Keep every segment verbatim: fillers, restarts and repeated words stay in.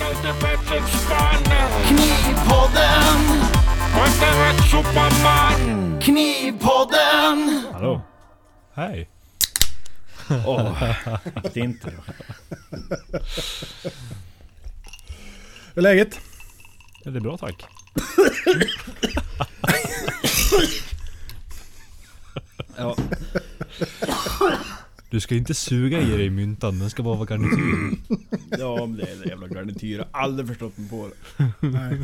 Knivpodden. Knivpodden. Hallå. Hej. Åh, det är inte. Hur är läget? Det är bra, tack. Ja. Du ska inte suga i dig i myntan, den ska bara vara garnityr. Ja, men det är en jävla garnityr. Jag har aldrig förstått mig på det. Nej.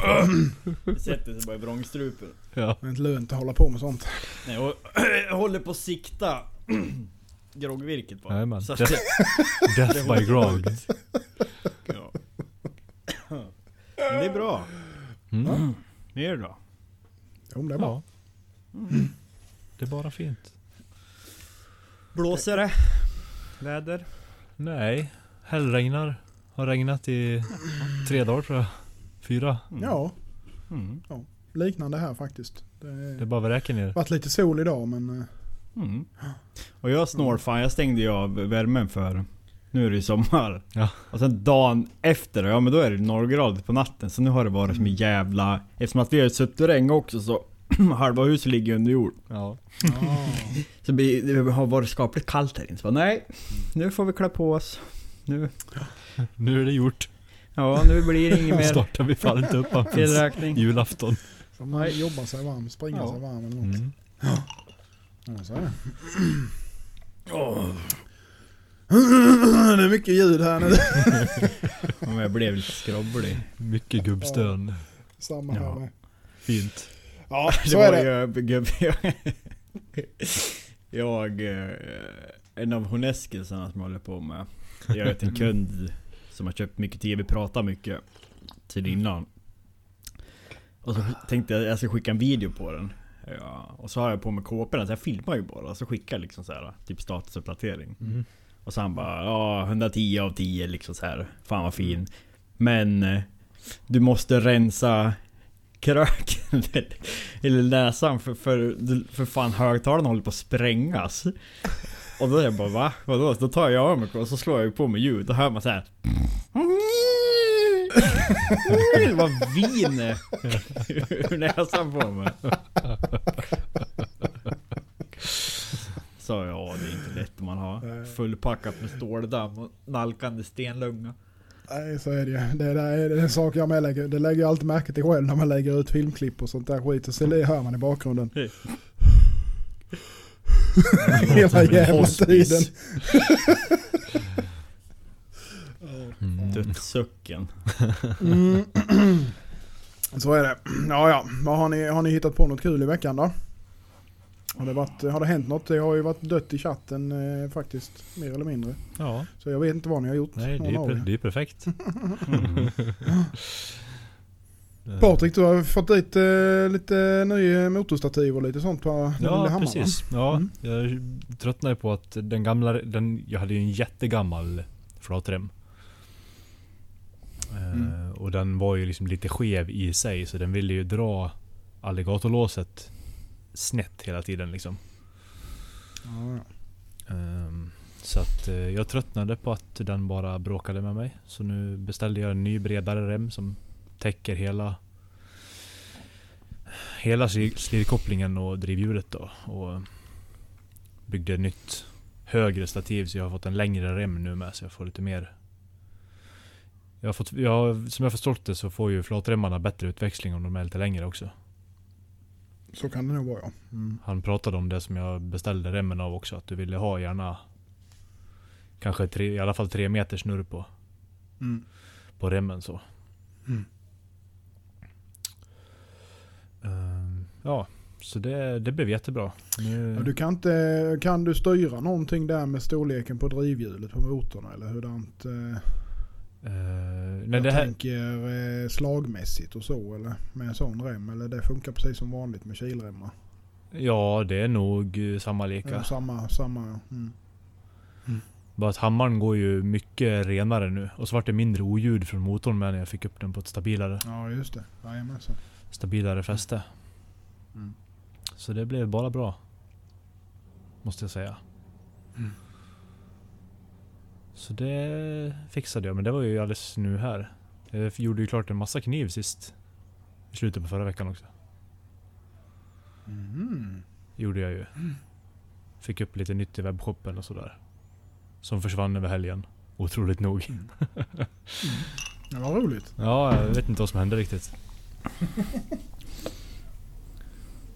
Det sätter sig bara i vrångstrupen. Ja. Det är inte lönt att hålla på med sånt. Nej, och jag håller på att sikta groggvirket bara. Nej, man. Så Death, death by grog. Ja. Men det är bra. Mm. Ja. Det är bra. Jo, det är bra. Ja. Mm. Det är bara fint. Blåser det? Väder? Nej, hällregnar. Har regnat i tre dagar, tror jag. Fyra. Mm. Ja. Mm. Ja, liknande här faktiskt. Det är, det är bara vräker ner. Varit lite sol idag, men... Mm. Och jag snor fan, jag stängde ju av värmen för... Nu är det ju sommar. Ja. Och sen dagen efter, ja men då är det noll grader på natten. Så nu har det varit mm. som en jävla... Eftersom att vi har suttit och regn också så... Halva huset ligger under jord. Ja. Oh. Så vi, det har varit skapligt kallt här inne. Så bara, nej, nu får vi klä på oss. Nu, nu är det gjort. Ja, nu blir det inget mer. Startar vi fall inte upp hans julafton. Så man jobbar sig varm, springer ja. sig varm eller något. Mm. Ja. Ja, så är det. Oh. Det är mycket ljud här nu. Ja, jag blev lite skrobblig. Mycket gubbstön. Samma här ja. med. Fint. Ja, så är det. Jag, en av honeskelserna som jag håller på med. Jag har en kund som har köpt mycket tv, pratar mycket till innan. Och så tänkte jag att jag ska skicka en video på den. Ja, och så har jag på med kåporna, så jag filmar ju bara. Så skickar liksom så här, typ statusuppdatering. Mm. Och så han bara, ja, hundratio av tio liksom så här. Fan vad fin. Men du måste rensa... kröken eller näsan för, för, för fan högtalaren håller på att sprängas. Och då är jag bara, va? Vadå? Då tar jag av mig och så slår jag på med ljud och hör man så här. Vad vin ur näsan på mig. Så ja, det är inte lätt man har fullpackat med ståldamm och nalkande stenlunga. Nej, så är det ju. Det, det är en sak jag med lägger. Det lägger ju alltid märke till själv när man lägger ut filmklipp och sånt där skit. Och så hör man i bakgrunden. Hela jävla tiden. Mm. Dödssucken. Mm. Så är det. Ja, ja. Vad har ni, har ni hittat på något kul i veckan då? Har det, varit, har det hänt något? Det har ju varit dött i chatten eh, faktiskt, mer eller mindre. Ja. Så jag vet inte vad ni har gjort. Nej, det är, per, det är perfekt. Mm. Patrik, du har fått dit eh, lite nya motorstativ och lite sånt på ja, precis. Ja, mm. Jag tröttnar på att den gamla, den, jag hade ju en jättegammal flatrem. Mm. Eh, och den var ju liksom lite skev i sig, så den ville ju dra alligatorlåset snett hela tiden liksom. Ja. Um, så att uh, jag tröttnade på att den bara bråkade med mig. Så nu beställde jag en ny bredare rem som täcker hela hela slidkopplingen och drivhjulet då. Och byggde ett nytt högre stativ, så jag har fått en längre rem nu med, så jag får lite mer. Jag har fått, jag, som jag förstått det så får ju flatremmarna bättre utväxling om de är lite längre också. Så kan det nog vara, ja. Mm. Han pratade om det som jag beställde remmen av också. Att du ville ha gärna kanske tre, i alla fall tre meter snurr på, mm. på remmen så. Mm. Uh, ja, så det, det blev jättebra. Nu... Ja, du kan, inte, kan du styra någonting där med storleken på drivhjulet på motorn? Eller hur det inte... Uh... Uh, nej, jag det här... tänker eh, slagmässigt och så, eller med en sån rem, eller det funkar precis som vanligt med kilremmar. Ja, det är nog samma leka. Ja, samma, samma. Mm. Mm. Bara att hammaren går ju mycket renare nu, och så vart det mindre oljud från motorn med när jag fick upp den på ett stabilare. Ja, just det. Jajamän, så. Stabilare fäste. Mm. Så det blev bara bra, måste jag säga. Mm. Så det fixade jag, men det var ju alldeles nu här. Jag gjorde ju klart en massa kniv sist. I slutet på förra veckan också. Mm. Gjorde jag ju. Fick upp lite nytt i webbshoppen och sådär. Som försvann över helgen. Otroligt nog. Mm. Mm. Det var roligt. Ja, jag vet inte vad som hände riktigt.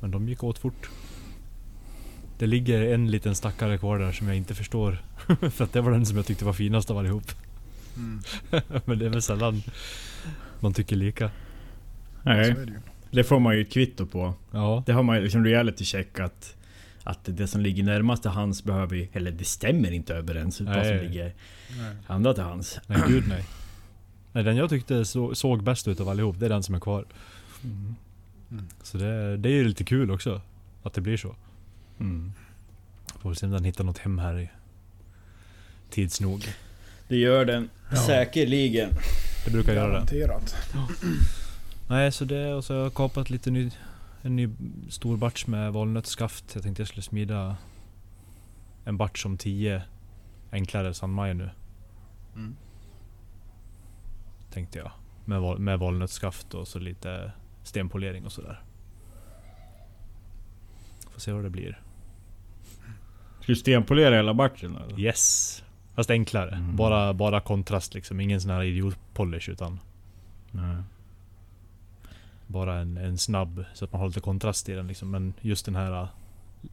Men de gick åt fort. Det ligger en liten stackare kvar där som jag inte förstår. För att det var den som jag tyckte var finast av allihop. Mm. Men det är väl sällan man tycker lika. Nej, det får man ju ett kvitto på. Ja. Det har man ju liksom reality checkat. Att det som ligger närmast till hans behöver ju, eller det stämmer inte överens. Vad som ligger andra till hans. Nej, gud nej. Nej, den jag tyckte så, såg bäst ut av allihop, det är den som är kvar. Mm. Mm. Så det, det är ju lite kul också att det blir så. Mm. Får väl se om den hittar något hem här i tids nog. Det gör den, ja. Säkerligen. Det brukar garanterat göra det. Ja. Nej, så det, och så har jag kapat lite ny, en ny stor batch med valnötskaft. Jag tänkte jag skulle smida en batch om tio enklare sandmajer nu. Mm. Tänkte jag. Med, val, med valnötskaft och så lite stenpolering och sådär. Får se vad det blir. Ska du stenpolera hela batchen? Eller? Yes. Fast enklare. Mm. Bara, bara kontrast liksom. Ingen sån här idiotpolish utan... Nej. Bara en, en snabb så att man har lite kontrast i den liksom. Men just den här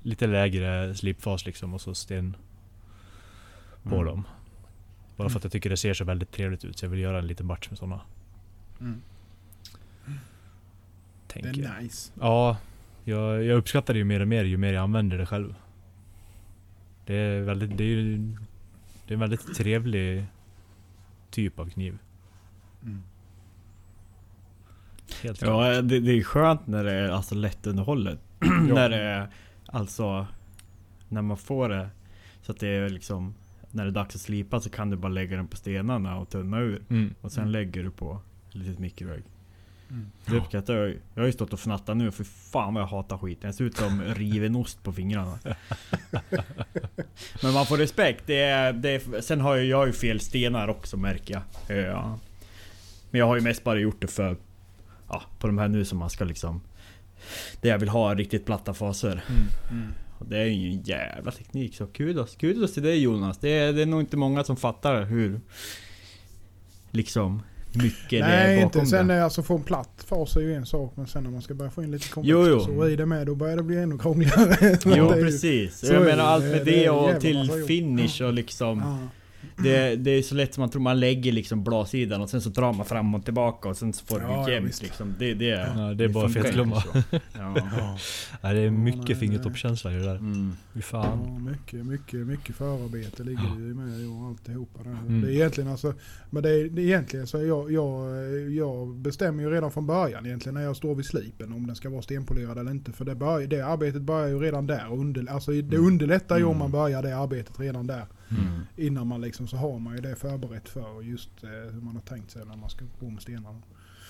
lite lägre slipfas liksom och så sten på mm. dem. Bara mm. för att jag tycker det ser så väldigt trevligt ut. Så jag vill göra en liten batch med sådana. Mm. Tänker det är nice. Ja, jag, jag uppskattar det ju mer och mer ju mer jag använder det själv. Det är väldigt... Det är ju, det är en väldigt trevlig typ av kniv. Mm. Helt ja, det, det är skönt när det är alltså lättunderhållet. När det är alltså när man får det så att det är liksom när det är dags att slipa så kan du bara lägga den på stenarna och tunna ur mm. och sen mm. lägger du på en litet mikrovåg. Mm. Ja. Jag, jag har ju stått och fnattat nu. För fan vad jag hatar skiten. Jag ser ut som riven ost på fingrarna. Men man får respekt. Det är, det är, sen har jag, jag har ju fel stenar också märker jag. Ja. Men jag har ju mest bara gjort det för ja, på de här nu som man ska liksom det jag vill ha riktigt platta faser. Mm. Mm. Och det är ju en jävla teknik. Så kudos, kudos till dig Jonas. Det är, det är nog inte många som fattar hur liksom mycket nej, det är inte. Sen är alltså få en platt fas är ju en sak, men sen när man ska börja få in lite komplex så är det med, då börjar det bli ännu krångligare. Jo, precis. Ju, jag menar allt med det, det och till finish och liksom ja. Det, det är så lätt som man tror man lägger liksom bladsidan och sen så drar man fram och tillbaka och sen så får ja, du jämnt liksom. Det, det, ja, det är det bara fettlumma. Ja. Ja. Ja, det är mycket ja, fingertoppkänsla ju där. Mm. Fy fan. Ja, mycket, mycket, mycket förarbete ligger ja. ju med och alltihopa. Mm. Det är egentligen alltså, men det är, det är egentligen så jag, jag, jag bestämmer ju redan från början egentligen när jag står vid slipen om den ska vara stenpolerad eller inte. För det, bör, det arbetet börjar ju redan där. Under, alltså, det underlättar ju mm. om man börjar det arbetet redan där. Mm. Innan man liksom så har man ju det förberett för och just eh, hur man har tänkt sig när man ska gå med stenarna.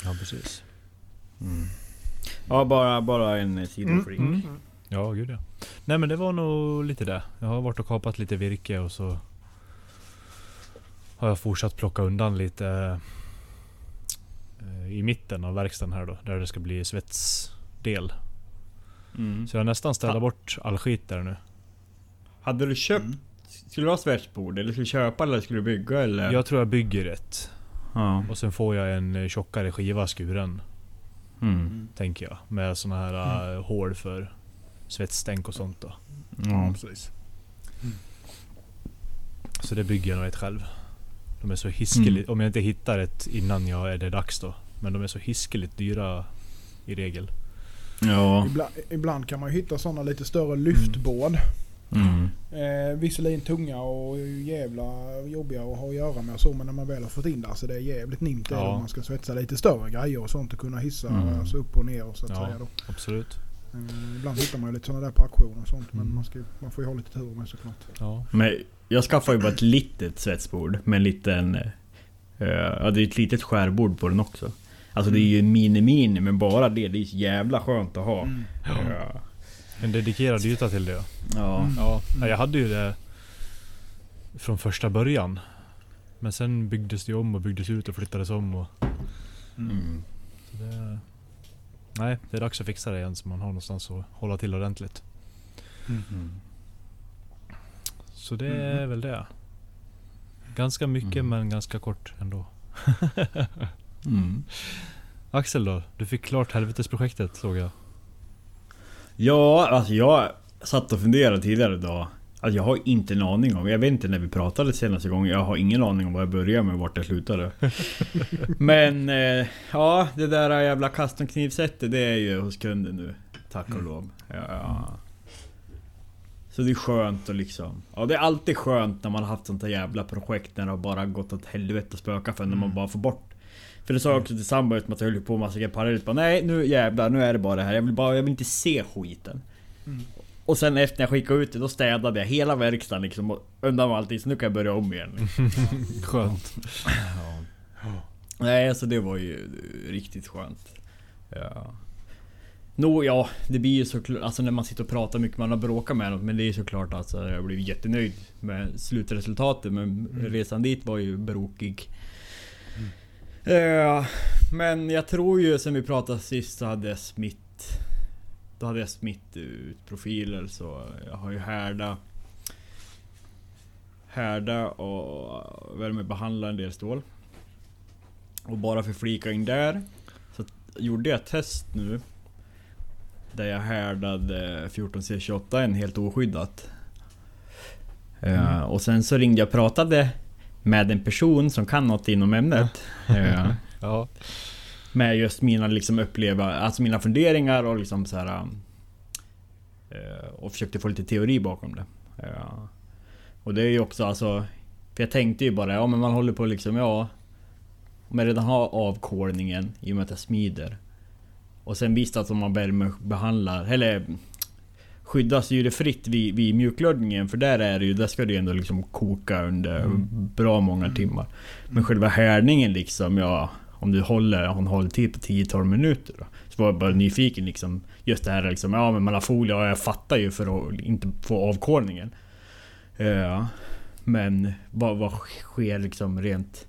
Ja, precis. Mm. Ja, bara, bara en sidofrink. Mm. Mm. Ja, gud ja. Nej, men det var nog lite det. Jag har varit och kapat lite virke och så har jag fortsatt plocka undan lite eh, i mitten av verkstaden här då, där det ska bli svetsdel. Mm. Så jag har nästan ställt bort all skit där nu. Hade du köpt mm. skulle du ha svetsbord eller skulle du köpa eller skulle du bygga? Eller? Jag tror jag bygger rätt. Ja. Och sen får jag en tjockare skiva skuren. Mm. Tänker jag. Med såna här mm. hål för svetsstänk och sånt då. Ja, precis. Mm. Så det bygger jag nog ett själv. De är så hiskeligt. Mm. Om jag inte hittar ett innan jag är det dags då. Men de är så hiskeligt dyra i regel. Ja. Ibland, ibland kan man hitta såna lite större lyftbord. Mm. Mm. Eh, visserligen tunga och jävla jobbiga att ha att göra med och så, men när man väl har fått in det, alltså det är jävligt nimt ja. Om man ska svetsa lite större grejer och sånt och kunna hissa mm. alltså upp och ner och så att ja, säga då. Absolut. Eh, ibland hittar man ju lite sådana där på auktion och sånt mm. men man, ska, man får ju ha lite tur med såklart. Ja. Men jag skaffar ju bara ett litet svetsbord med en liten eh, ja, det är ett litet skärbord på den också. Alltså det är ju en mini-mini men bara det, det är jävla skönt att ha. Mm. Ja. En dedikerad yta till det. Ja. Mm. Ja, jag hade ju det från första början. Men sen byggdes det om och byggdes ut och flyttades om och Mm. Mm. Så det är, nej, det är dags att fixa det igen så man har någonstans att hålla till ordentligt. Mm. Mm. Så det är mm. väl det. Ganska mycket mm. men ganska kort ändå. mm. Axel då, du fick klart helvetesprojektet såg jag. Ja, alltså jag satt och funderade tidigare idag. Alltså jag har inte en aning om, jag vet inte när vi pratade senaste gången, jag har ingen aning om vad jag började med och vart jag slutade. Men eh, ja, det där jävla custom-knivsättet, det är ju hos kunden nu, tack och lov. Ja, ja. Så det är skönt och liksom, ja det är alltid skönt när man har haft sånt här jävla projekt när det har bara gått åt helvete och spöka för när man bara får bort. För det sa jag också tillsammans med att jag höll på massa grejer parallellt, bara, nej nu jävlar, nu är det bara det här, jag vill, bara, jag vill inte se skiten. Mm. Och sen efter när jag skickade ut det, då städade jag hela verkstaden liksom, och undan med allting, så nu kan jag börja om igen. Liksom. Skönt. Ja. Nej, alltså det var ju riktigt skönt. Ja. Nå, ja, det blir ju såklart, alltså när man sitter och pratar mycket, man har bråkat med något, men det är ju såklart att alltså, jag blev jättenöjd med slutresultatet, men mm. resan dit var ju brokig. Mm. Ja, men jag tror ju sen vi pratade sist så hade jag smitt då hade jag smitt ut profiler, så jag har ju härda härda och värmebehandla en del stål och bara för flika in där så gjorde jag ett test nu där jag härdade fjorton C tjugoåtta en helt oskyddat mm. uh, och sen så ringde jag och pratade med en person som kan något inom ämnet. Ja. Ja. Med just mina liksom uppleva, alltså mina funderingar och liksom så här, och försökte få lite teori bakom det. Ja. Och det är ju också alltså, för jag tänkte ju bara, ja men man håller på liksom, ja om jag redan har avkolningen i och med att jag smider och sen visst att om man behandlar eller skyddas ju det fritt vid, vid mjukglödningen, för där är det ju, där ska det ändå liksom koka under mm. bra många timmar. Men själva härdningen liksom, ja om du håller, hon håller till på tio till tolv minuter då. Så var jag bara nyfiken liksom, just det här liksom, ja men man har folie, ja, jag fattar ju för att inte få avkolningen. Ja, men vad, vad sker liksom rent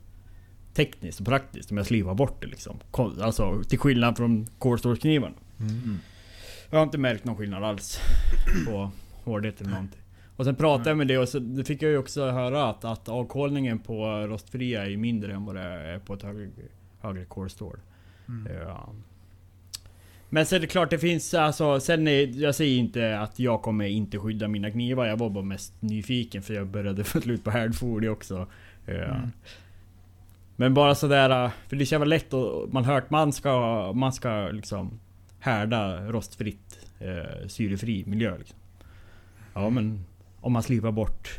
tekniskt och praktiskt om jag slivar bort det liksom, alltså till skillnad från kolstålsknivarna. Mm. Jag har inte märkt någon skillnad alls på hårdhet eller någonting. Och sen pratade jag med det och så det fick jag ju också höra att, att avkolningen på rostfria är mindre än vad det är på ett högre, högre kolstål. Mm. Ja. Men sen är det klart det finns, alltså, sen är, jag säger inte att jag kommer inte skydda mina knivar. Jag var bara mest nyfiken för jag började få slut på härdfolie också. Ja. Mm. Men bara sådär, för det känns väl lätt och man hört man ska, man ska liksom härda rostfritt eh, syrefri miljö liksom. Ja men om man slipar bort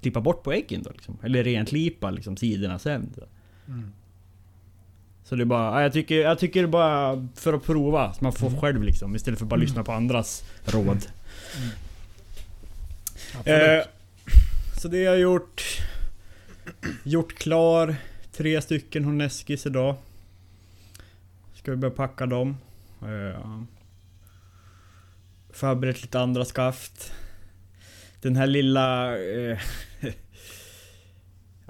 slipar bort på äggen då liksom, eller rent lipa liksom sidorna sen så. Mm. Så det är bara jag tycker jag tycker det är bara för att prova så man får mm. själv liksom istället för bara lyssna på andras mm. råd. Mm. Eh, så det har jag gjort gjort klar tre stycken honeskis idag. Ska vi börja packa dem? Ja. Förberett lite andra skaft. Den här lilla eh,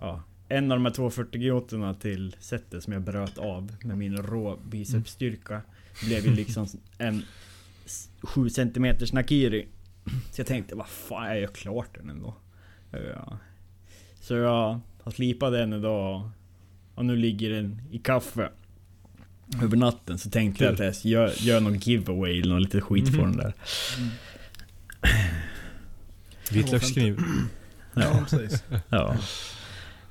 ja, en av de här tvåhundrafyrtio gioterna till sättet som jag bröt av med min rå bicepsstyrka mm. blev ju liksom en sju centimeter nakiri. Så jag tänkte, vad fan, jag gör klart den ändå. Ja. Så jag har slipat den idag och nu ligger den i kaffe över natten, så tänkte jag att jag gör, gör någon giveaway eller någon lite skit mm. på den där. Mm. Vitlökskniv. Ja, precis. Ja.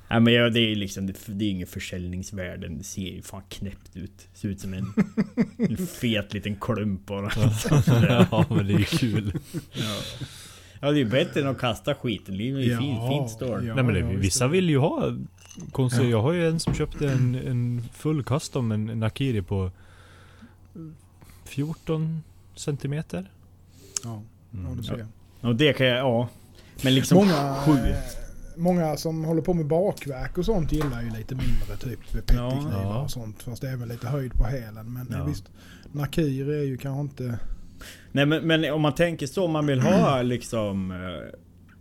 Ja, men ja, det är liksom det, det är ingen försäljningsvärde. Det ser ju fan knäppt ut. Det ser ut som en, en fet liten klump bara. Ja, men det är ju kul. Ja. Ja, det är ju bättre än att kasta skiten. Det är ju ja, fint, fint står. Ja, nej, men det, vissa vill ju ha konstigt. Jag har ju en som köpte en, en full custom, en nakiri på fjorton centimeter. Ja, ja det ser jag. Ja, det kan jag, ja. Men liksom många, sju. Många som håller på med bakverk och sånt gillar ju lite mindre typ pettiknivar ja, och sånt. Fast det är väl lite höjd på hälen. Men ja, visst, nakiri är ju kanske inte... Nej men, men om man tänker så, om man vill ha liksom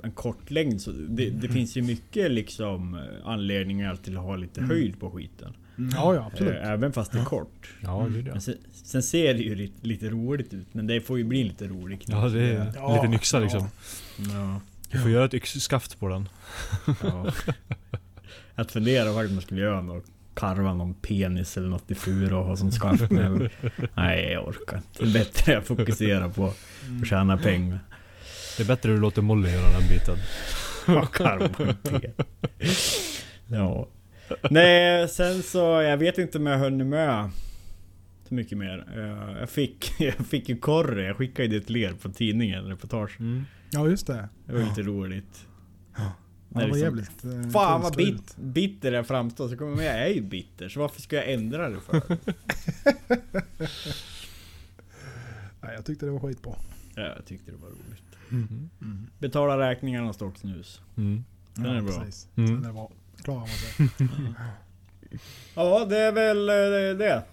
en kort längd. Så det, det finns ju mycket liksom anledningar till att ha lite höjd på skiten. Mm. Ja, ja, absolut. Även fast det är kort. Ja, det är det. Men sen, sen ser det ju lite, lite roligt ut, men det får ju bli lite roligt. Ja, det är ja, lite nyxa liksom. Ja. Du får göra ett yxskaft på den. Ja. Att fundera vad man skulle göra och karva någon penis eller något i fura och ha som skaft. Nej, jag orkar inte. Det är bättre att fokusera på att tjäna pengar. Det är bättre att du låter Molly göra den biten. Ja, karva på en penis. Ja. Nej, sen så, jag vet inte om jag höll med så mycket mer. Jag fick, jag fick ju korre, jag skickade ju det till er på tidningen, reportage. Mm. Ja, just det. Det var ja. lite roligt. Ja, det var liksom, jävligt. Fan vad bit, bitter jag framstår, så kommer jag, jag är ju bitter, så varför ska jag ändra det för? Nej, jag tyckte det var skitbra. Ja, jag tyckte det var roligt. Mm. Mm. Betala räkningarna och stort snus. Mm. Den ja, är bra. Precis. Mm. Den är bra. Klar, ja, det är väl det.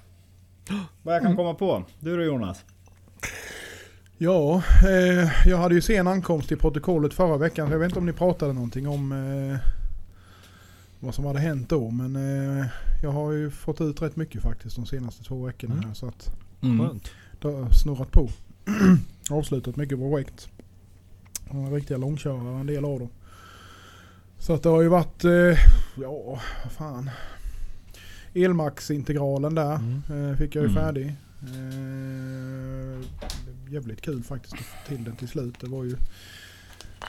Vad jag kan komma på. Du då, Jonas? Ja, eh, jag hade ju sen ankomst i protokollet förra veckan. Jag vet inte om ni pratade någonting om eh, vad som hade hänt då. Men eh, jag har ju fått ut rätt mycket faktiskt de senaste två veckorna. Mm. Så att mm. det har snurrat på. Avslutat mycket projekt. De riktiga långkörare, en del av dem. Så att det har ju varit, eh, ja, vad fan. Elmax-integralen där mm. eh, fick jag ju mm. färdig. Eh, jävligt kul faktiskt att få till den till slut. Det var ju,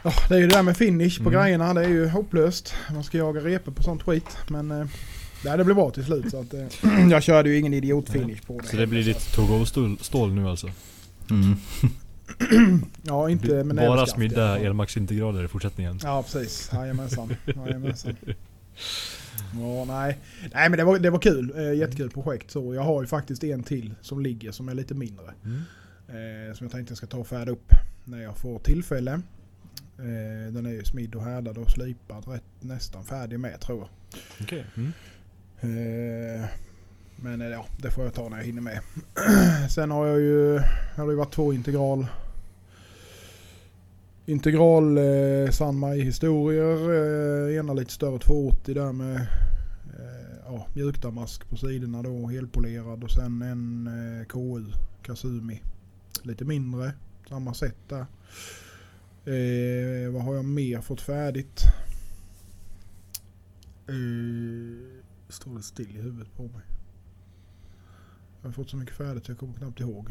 ja, det är ju det där med finish på mm. grejerna. Det är ju hopplöst. Man ska jaga repor på sånt skit. Men eh, nej, det blev bra till slut. Så att, eh, jag körde ju ingen idiot-finish på det. Så det blir ditt tog av stål, stål nu alltså? Mm. Ja, inte men bara smidda elmaxintegraler i fortsättningen. Ja, precis. Ja, jajamensan. Ja, jajamensan. Ja, nej. Nej, men det var det var kul. Jättekul projekt. Så jag har ju faktiskt en till som ligger som är lite mindre. Mm. Eh, som jag tänkte jag ska ta och färda upp när jag får tillfälle. Eh, den är ju smidd och härdad och slipad rätt nästan färdig med, tror jag. Okej. Okay. Mm. Eh, Men ja, det får jag ta när jag hinner med. Sen har jag ju, har det varit två integral integral eh, Sandmaj-historier. Eh, ena lite större tvåhundraåttio där med eh, ja, mjukdamask på sidorna då, helpolerad. Och sen en eh, K U Kasumi. Lite mindre, samma sätt där. Eh, vad har jag mer fått färdigt? Eh, står det still i huvudet på mig. Jag har fått så mycket färdigt så jag kommer knappt ihåg.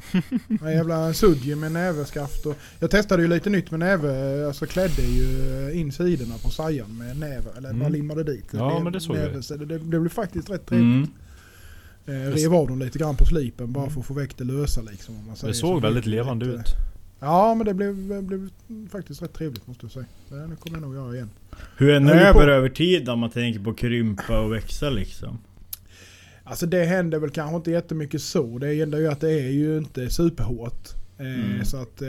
En jävla sudje med näverskaft. Och jag testade ju lite nytt med näve. Alltså klädde ju insidorna på sajan med näve. Eller mm. man limmade dit. Ja, det, men det såg näve, så det, det blev faktiskt rätt trevligt. Mm. Eh, rev av dem lite grann på slipen. Bara mm. för att få väck det lösa liksom. Om man säger. Det såg så väldigt levande ut. Ja, men det blev, blev faktiskt rätt trevligt måste jag säga. Det nu kommer jag nog göra igen. Hur är näver över tid om man tänker på krympa och växa liksom? Alltså det händer väl kanske inte jättemycket så. Det händer ju att det är ju inte superhårt. Eh, mm. Så att eh,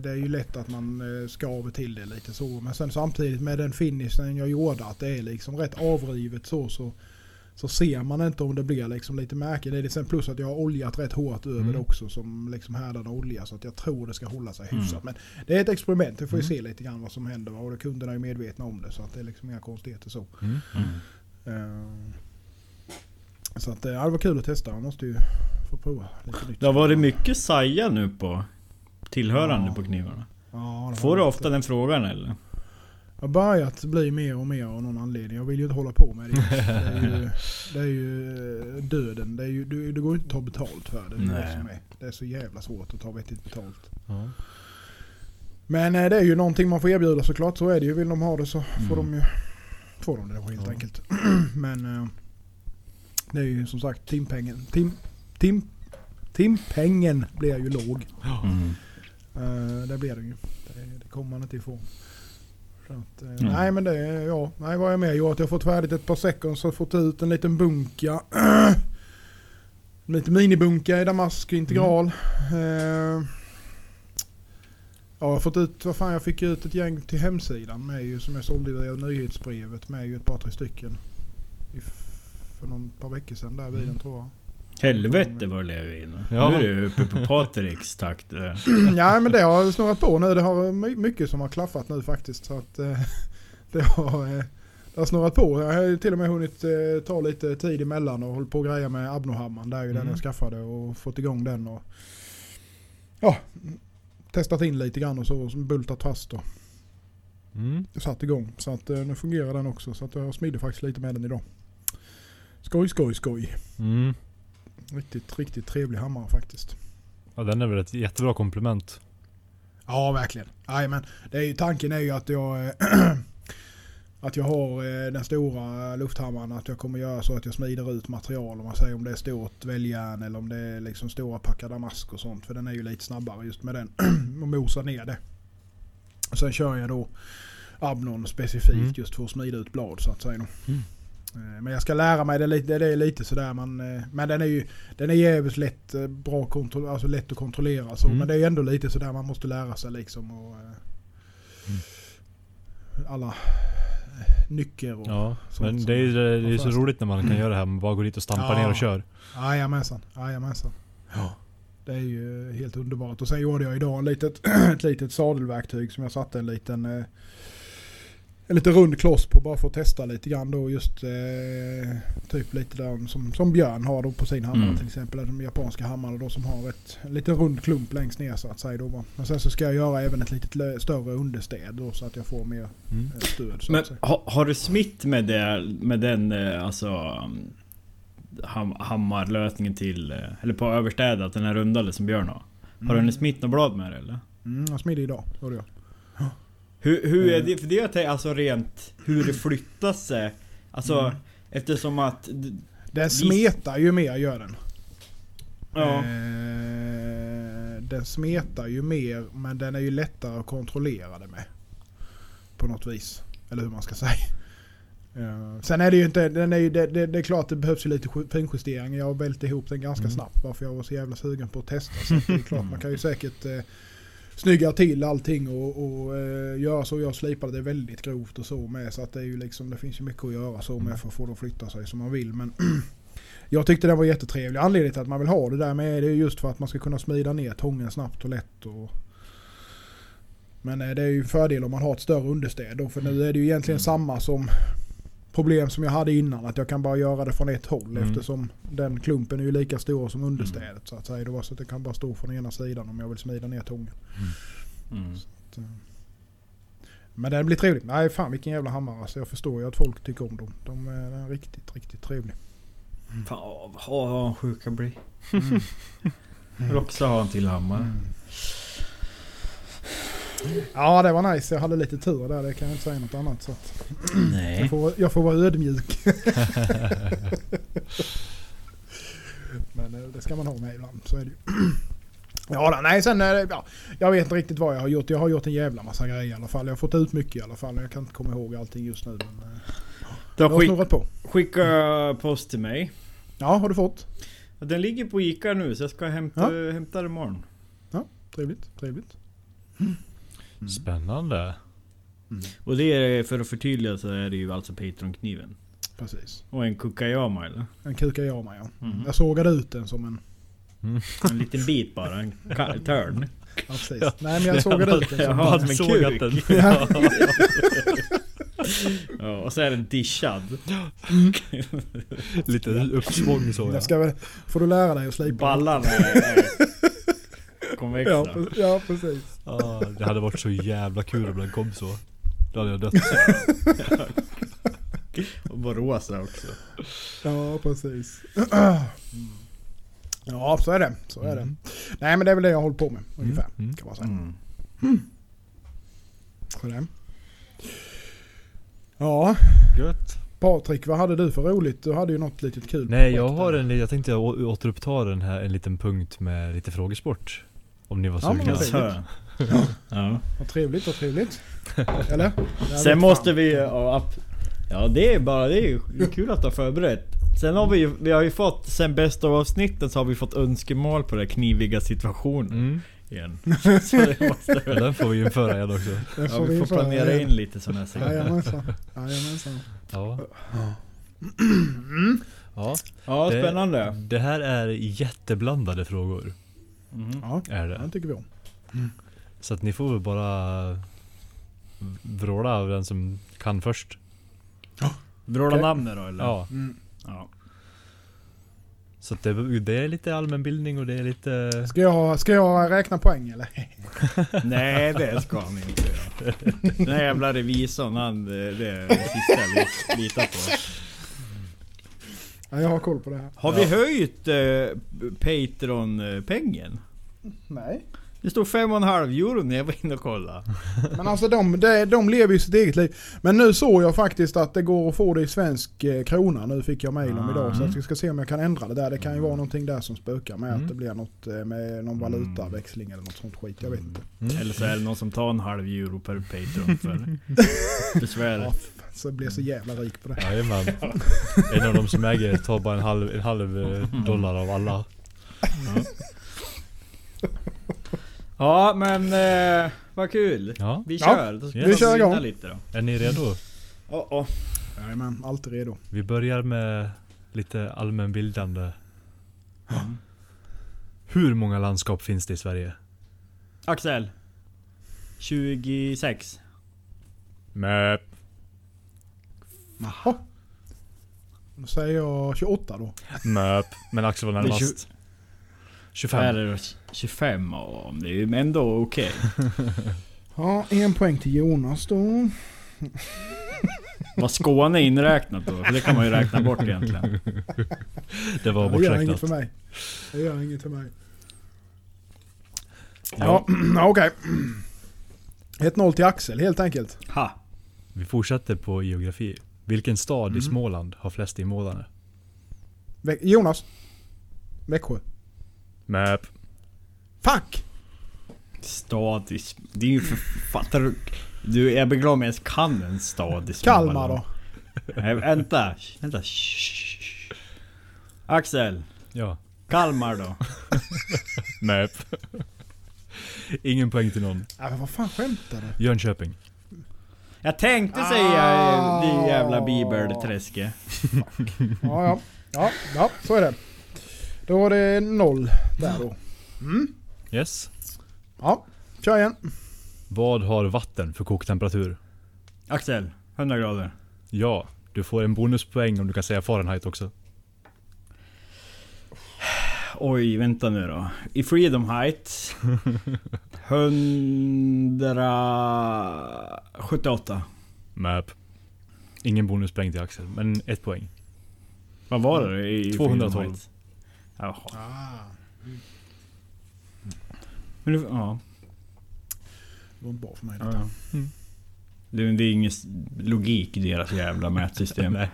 det är ju lätt att man eh, skaver till det lite så. Men sen samtidigt med den finishen jag gjorde att det är liksom rätt avrivet så så, så ser man inte om det blir liksom lite märke. Det är det sen plus att jag har oljat rätt hårt över mm. det också som liksom härdad olja. Så att jag tror det ska hålla sig hyfsat. Mm. Men det är ett experiment. Vi får ju mm. se lite grann vad som händer. Och kunderna är medvetna om det så att det är liksom inga konstigheter så. Mm. Mm. Eh, Så att, ja, det var kul att testa. Man måste ju få prova lite nytt. Det har varit mycket saja nu på tillhörande ja. på knivarna. Ja, får du ofta det. Den frågan eller? Jag har börjat bli mer och mer av någon anledning. Jag vill ju inte hålla på med det. Det är ju, det är ju döden. Det, är ju, det, det går ju inte att ta betalt för det. Det är, som är. Det är så jävla svårt att ta vettigt betalt. Ja. Men det är ju någonting man får erbjuda såklart. Så är det ju. Vill de ha det så får mm. de ju får de det helt ja. enkelt. Men... Det är ju som sagt timpengen. Tim, tim, timpengen blir ju låg. Mm. Uh, det blir det ju. Det, det kommer man inte ifrån. Att, uh, mm. Nej men det är ja. Nej, vad jag med gjort. Jag har fått färdigt ett par sekunder så fått ut en liten bunka. en liten minibunka i damask integral. Mm. Uh, ja, jag har fått ut, vad fan jag fick ut ett gäng till hemsidan med ju som jag sålde i nyhetsbrevet med ju ett par tre stycken. If- för någon par veckor sedan där vid den tror jag. Helvete vad lever vi in. Ja. Nu är det uppe på Patriks takt. Ja, men det har snurrat på nu. Det har mycket som har klaffat nu faktiskt. Så att det har, det har snurrat på. Jag har till och med hunnit ta lite tid emellan och hållit på och grejer med abnohamman. Det är ju mm. den jag skaffade och fått igång den. Och, ja, testat in lite grann och så. Bultat fast och mm. satt igång. Så att nu fungerar den också. Så att jag smider faktiskt lite med den idag. Skoj, skoj, skoj. Mm. Riktigt, riktigt trevlig hammare faktiskt. Ja, den är väl ett jättebra komplement. Ja, verkligen. Aj, men det är ju, tanken är ju att jag att jag har den stora lufthammaren, att jag kommer göra så att jag smider ut material, om man säger, om det är stort väljärn eller om det är liksom stora packar damask och sånt, för den är ju lite snabbare just med den och mosar ner det. Och sen kör jag då abnon specifikt mm. just för att smida ut blad så att säga då. Mm. Men jag ska lära mig det lite, det är lite sådär man, men den är ju den är jävligt lätt, bra kontroll, alltså lätt att kontrollera så mm. men det är ju ändå lite sådär man måste lära sig liksom och mm. alla nycker och ja, sånt. Men det är ju det, det är så roligt när man kan mm. göra det här, man bara går dit och stampar ja. ner och kör. Ja, jajamensan, jajamensan. Ja. Det är ju helt underbart. Och sen gjorde jag idag en litet, ett litet sadelverktyg som jag satte en liten en lite rund kloss på, bara för att testa lite grann då, just eh, typ lite där som, som Björn har då på sin hammare mm. till exempel, de japanska hammarna då som har ett lite rund klump längst ner så att säga då va. Men sen så ska jag göra även ett lite lö- större understäd då, så att jag får mer mm. eh, stöd så. Men att säga. Ha, har du smitt med det, med den eh, alltså ham, hammarlösningen till eh, eller på överstädet, den här rundade som Björn har. Mm. Har du en smitt något blad med det, eller? Mm, jag smidde idag, så det jag. Hur, hur är det, för det jag tänker, alltså rent hur det flyttar sig, alltså mm. eftersom att den smetar ju mer gör den. Ja. Eh, den smetar ju mer, men den är ju lättare att kontrollera det med på något vis, eller hur man ska säga. Eh, sen är det ju inte, den är ju, det, det, det är klart det behövs ju lite finjustering. Jag har vält ihop den ganska mm. snabbt, varför jag var så jävla sugen på att testa, så det är klart man kan ju säkert eh, snygga till allting och, och eh, göra så. Jag slipade det väldigt grovt och så med, så att det är ju liksom, det finns ju mycket att göra så med för att få det att flytta sig som man vill, men jag tyckte det var jättetrevligt. Anledningen till att man vill ha det där med det är just för att man ska kunna smida ner tången snabbt och lätt och, men eh, det är ju en fördel om man har ett större understäd då, för nu är det ju egentligen mm. samma som problem som jag hade innan, att jag kan bara göra det från ett håll mm. eftersom den klumpen är ju lika stor som understädet mm. så att säga. Det var så att det kan bara stå från ena sidan om jag vill smida ner tången. Mm. Mm. Att, men den blir trevlig. Nej fan, vilken jävla hammare. Alltså, jag förstår ju att folk tycker om dem. De är, de är riktigt, riktigt trevlig. Mm. Fan, vad oh, oh, sjuk kan bli. Mm. Jag vill också ha en till hammare. Mm. Ja, det var nice. Jag hade lite tur där. Det kan jag inte säga något annat. Så att nej. Jag, får, jag får vara ödmjuk. Men det ska man ha med ibland. Så är det ju. Ja, då, nej, sen, ja, jag vet inte riktigt vad jag har gjort. Jag har gjort en jävla massa grejer i alla fall. Jag har fått ut mycket i alla fall. Jag kan inte komma ihåg allting just nu. Men jag har skick, snurrat på. Skicka post till mig. Ja, har du fått? Den ligger på Ica nu, så jag ska hämta, ja. hämta den imorgon. Ja, trevligt, trevligt. Mm. Spännande. Mm. Och det är, för att förtydliga så är det ju alltså Patreon-kniven. Precis. Och en kukayama, eller? En kukayama, ja. Mm. Jag sågade ut den som en mm. en liten bit bara, en törn. Ja, precis. Ja. Nej, men jag sågade ja, ut den som, ja, en, som en kuk. Den. Ja. Ja, och så är den dishad. Mm. Lite uppsvång så, ja. Jag ska väl, får du lära dig att slipa. Ballarna är konvexa. Ja, precis. Ja, precis. Ah, det hade varit så jävla kul om den kom så. Då hade jag dött. Och bara rosa också. Ja, precis. Ja, så är det. Så är mm. det. Nej, men det är väl det jag håller på med ungefär, mm. kan man säga. Mm. Mm. Så det. Ja. Gött. Patrik, vad hade du för roligt? Du hade ju något litet kul. Nej, jag har en, jag tänkte jag å- återuppta den här, en liten punkt med lite frågesport. Om ni var så ja, sugna. Ja. Ja. Vad trevligt, vad trevligt. Eller? Sen måste vi ja, ja, det är bara det är kul att ha förberett. Sen har vi vi har ju fått sen bästa avsnitten, så har vi fått önskemål på den kniviga situationen mm. igen. Så det måste vi. Den får vi ju införa igen också. Den får ja, vi, vi får planera ja. in lite såna här saker. Ja, ja, men så. Ja, ja, men så. Ja. Ja. Mm. Ja. Ja, det, spännande. Det här är jätteblandade frågor. Mm. Ja, är det. Det tycker vi om. Mm. Så att ni får väl bara vråla av den som kan först. Ja. Vråla namnen då, eller? Ja. Mm. Ja. Så det, det är lite allmänbildning och det är lite... Ska jag, ska jag räkna poäng eller? Nej, det ska han inte göra. Den här jävla revisorn, han, det är det sista vi litar på. Ja, jag har koll på det här. Har vi ja. höjt eh, Patreon-pengen? Nej. Det stod fem och en halv euro när jag var inne och kollade. Men alltså de, de, de lever ju sitt eget liv. Men nu såg jag faktiskt att det går att få det i svensk krona. Nu fick jag mejl om idag, så jag ska se om jag kan ändra det där. Det kan ju vara någonting där som spökar med mm. att det blir något med någon valutaväxling eller något sånt skit, jag vet inte. Mm. Eller så är det någon som tar en halv euro per Patreon för besväret. Ja, så blir så jävla rik på det. Jajamän. En av de som äger tar bara en halv, en halv dollar av alla. Ja. Ja, men eh, vad kul. Ja. Vi kör. Ja, vi kör igång. Lite då. Är ni redo? Ja, oh, oh. Nej, men allt är redo. Vi börjar med lite allmänbildande. Mm. Hur många landskap finns det i Sverige? Axel. tjugosex. Mäp. Jaha. Då säger jag tjugoåtta då. Mäp. Men Axel var närmast. tjugofem. tjugofem om det är ju ändå okej. Okay. Ja, en poäng till Jonas då. Var Skåne inräknat då? För det kan man ju räkna bort egentligen. Det var borträknat. Det gör inget för mig. Det gör inget för mig. Ja, ja okej. Okay. ett noll till Axel helt enkelt. Ha. Vi fortsätter på geografi. Vilken stad mm. i Småland har flest invånare? Jonas. Växjö. Map. Fuck! Stad i... Det är ju författar... Du, jag blir glad om jag ens kan en stad i Småland. Kalmar då. Nej, vänta. Vänta. Shh. Axel. Ja. Kalmar då. Map. Ingen poäng till någon. Ja, men vad fan skämtar du? Jönköping. Jag tänkte ah. säga det jävla Bieber-träske. ja, ja, ja. Ja, så är det. Då var det noll där då. Mm. Yes. Ja, kör igen. Vad har vatten för koktemperatur? Axel, hundra grader. Ja, du får en bonuspoäng om du kan säga Fahrenheit också. Oj, vänta nu då. I Freedom Height. etthundrasjuttioåtta. Map. Ingen bonuspoäng till Axel, men ett poäng. Vad var det i tvåhundratolv? Jaha. Ah. Mm. Men du, ja. Det var bra för mig. Ja. Mm. Det, det är ingen logik i deras jävla mätsystem. Nej.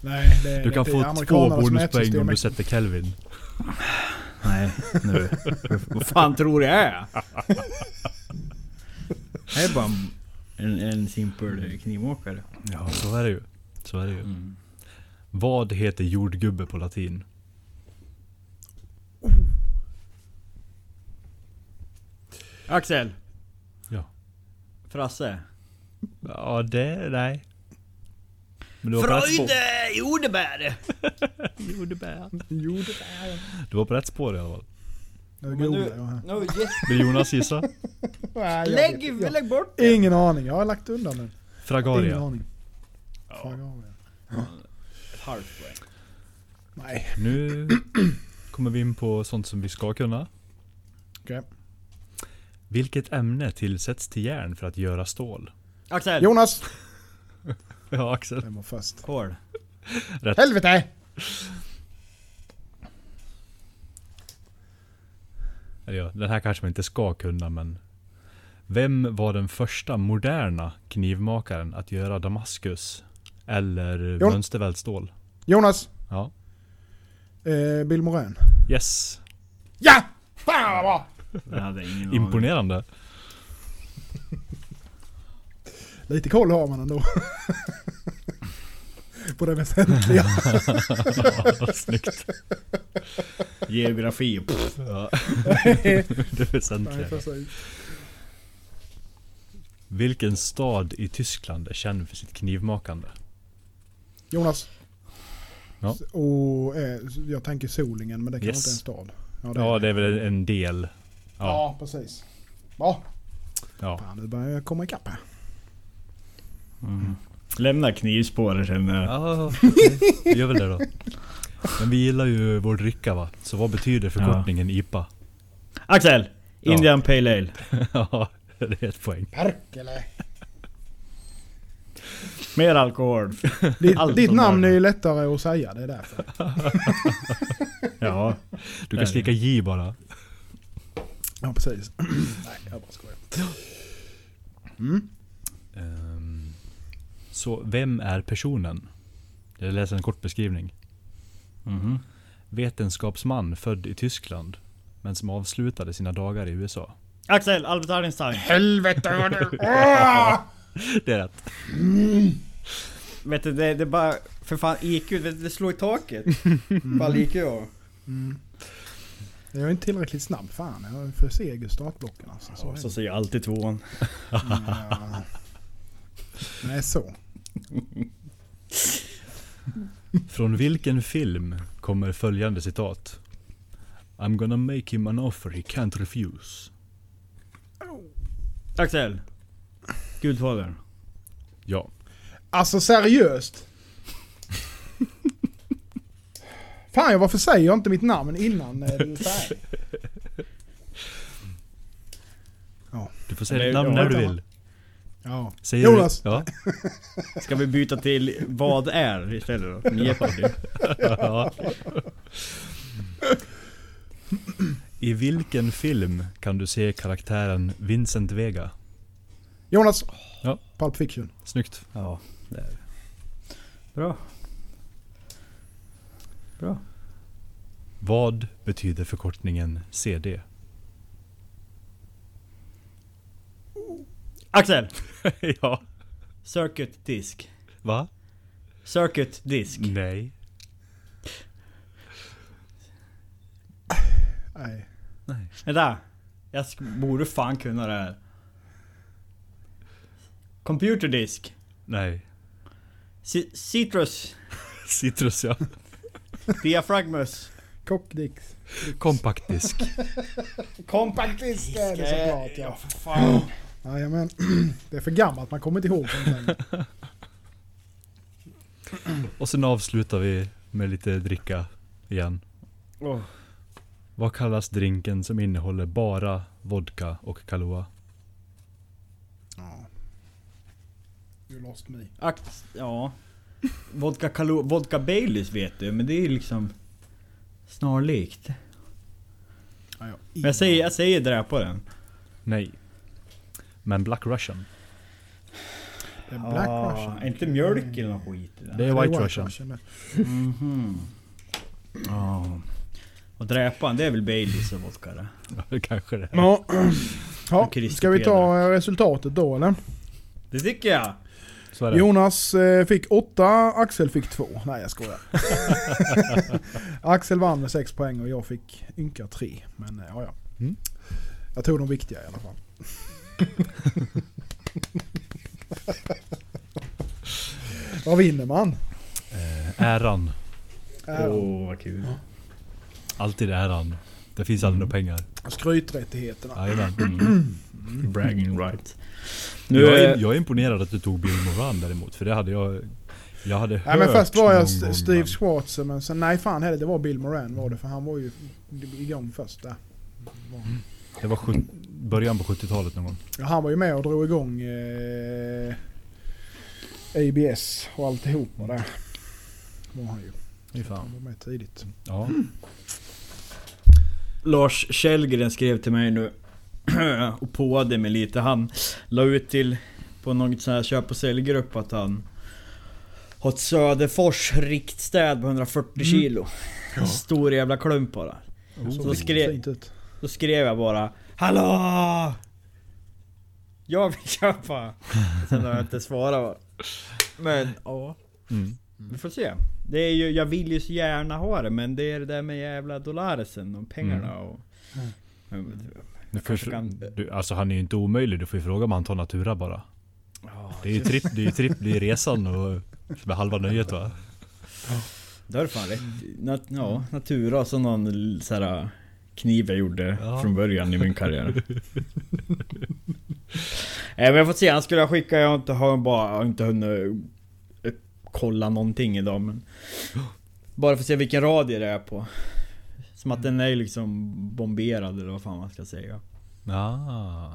Nej, det, du kan det, få det två bonuspoäng om du sätter Kelvin. Nej, nu. Vad fan tror du är? Det är bara en, en simpel knivåkare. Ja, så är det ju. Så är det ju. Mm. Vad heter jordgubbe på latin? Axel. Ja. Frasse. Ja, det nej. Men du var Freude jordebär. jordebär. Jordebär. Du var på rätt spår i alla fall. Men nu, nu yes. Vill Jonas gissa? Nej, lägg, jag, lägg bort det. Ingen aning. Jag har lagt undan den. Fragaria. Ingen aning. Ja. Fragaria. Ja. Hardware. Nej. Nu kommer vi in på sånt som vi ska kunna. Okej. Okay. Vilket ämne tillsätts till järn för att göra stål? Axel! Jonas! Ja, Axel. Det var först. Kol. Rätt. Helvete! Ja, den här kanske man inte ska kunna, men... Vem var den första moderna knivmakaren att göra damaskus? Eller Jon- mönstervävt stål? Jonas! Ja. Eh, Bill Moran. Yes! Ja! Fan vad bra! Imponerande. Lite koll har man ändå. På det väsentliga. Ja, snyggt. Geografi. Ja. Det väsentliga. Vilken stad i Tyskland är känd för sitt knivmakande? Jonas. Ja. Och eh, jag tänker Solingen, men det kan yes. inte en stad. Ja, det, ja, det är väl en del. Ja, ja precis. Ja. Ja. Fan, nu börjar jag komma ikapp här. Mm. Lämna knivspåren sen. Ja, okay. Gör väl det då. Men vi gillar ju vår dricka, va? Så vad betyder förkortningen ja. I P A? Axel! Indian ja. Pale Ale. Ja, det är ett poäng. Perkele. Mer alkohol. Ditt, ditt namn är ju lättare att säga, det är därför. Ja, du kan skrika J bara. Ja, precis. Nej, jag bara skojar. Mm. Um, så vem är personen? Jag läser en kort beskrivning. Mm-hmm. Vetenskapsman född i Tyskland, men som avslutade sina dagar i U S A. Axel, Albert Einstein. Helvete vad du... Åh! Det är rätt. Mm. Vet du, det, det är bara... För fan, I Q, det slår i taket. Mm. Bara I Q. Mm. Jag är inte tillräckligt snabb, fan. Jag är för seg i startblocken. Alltså. Så, ja, så säger jag alltid tvåan. Ja. Nej, så. Från vilken film kommer följande citat? I'm gonna make him an offer he can't refuse. Axel. Gudfadern. Ja. Alltså seriöst. Fan, jag, varför säger jag inte mitt namn innan du säger? Ja, du får säga ditt namn när du vill. Ja. Säger Jonas. Du, ja. Ska vi byta till vad är istället då? Ni är på det. Ja. I vilken film kan du se karaktären Vincent Vega? Jonas. Ja. Pulp Fiction. Snyggt. Ja, det är det. Bra. Bra. Vad betyder förkortningen C D? Axel. Ja. Circuit disk. Va? Circuit disk. Nej. Nej. Nej. Vänta. Jag sk- borde fan kunna det här. Computer disk. Nej. C- citrus. Citrus, ja. Diafragmus. Kockdix. Compact disk. Compact disk är det såklart, ja. För fan. Nej, men det är för gammalt, man kommer inte ihåg. Och sen avslutar vi med lite dricka igen. Oh. Vad kallas drinken som innehåller bara vodka och Kahlua? Ja. You lost me. Akt, ja. Vodka Kahlua, vodka Baileys vet du, men det är liksom snarlikt. Ja, ja. Men jag säger jag säger det där på den. Nej. Men Black Russian. Det är Black ah, Russian. Inte mjölk eller något skit. Där. Det är White, White Russian. Russian. Mhm. Oh. Och dräpan, det är väl Baileys och vodka där. Ja, kanske det. Ja. Ja, ska vi ta resultatet då eller? Det tycker jag. Så är det. Jonas fick åtta, Axel fick två. Nej, jag skojar. Axel vann med sex poäng och jag fick ynka tre. Men ja, ja. Mm. Jag tog de viktiga i alla fall. Vad vinner man? Eh, äran. Åh, oh, vad kul. Ja. Alltid äran. Det finns aldrig mm. några pengar. Skryträttigheterna. Mm. Bragging right. Nu jag, är, jag är imponerad att du tog Bill Moran däremot, för det hade jag jag hade hört. Nej, men först var jag Steve Schwartz, men sen nej fan heller, det var Bill Moran var det, för han var ju igång först där. Mm. Det var sju, början på sjuttiotalet någon gång. Ja, han var ju med och drog igång eh, A B S och alltihop var det. Var han ju. Det fan. Han var med tidigt. Ja. Mm. Lars Källgren skrev till mig nu och påade mig lite. Han la ut till på något sån här köp- och säljgrupp att han har ett Söderfors riktstäd på hundrafyrtio kilo. Mm. Ja. Stor jävla klump bara. Oh, så då skrev, då skrev jag bara hallå! Jag vill köpa! Sen har jag inte svarat. Men ja. Mm. Vi får se. Det är ju, jag vill ju så gärna ha det, men det är det där med jävla dollarsen och pengarna och mm. Mm. Jag kanske kan... du, alltså han är ju inte omöjlig, du får ju fråga om han tar natura bara. Oh, det är ju tripp, det är ju tripp, det är resan och halva nöjet va. Det är fan rätt. Nat, ja, natura som någon så här kniv jag gjorde ja. från början i min karriär. äh, men jag får se, han skulle jag skicka, jag har inte, har bara, jag har inte hunnit kolla någonting idag, men bara för att se vilken radie det är på. Som att den är liksom bomberad eller vad fan man ska säga. Ah.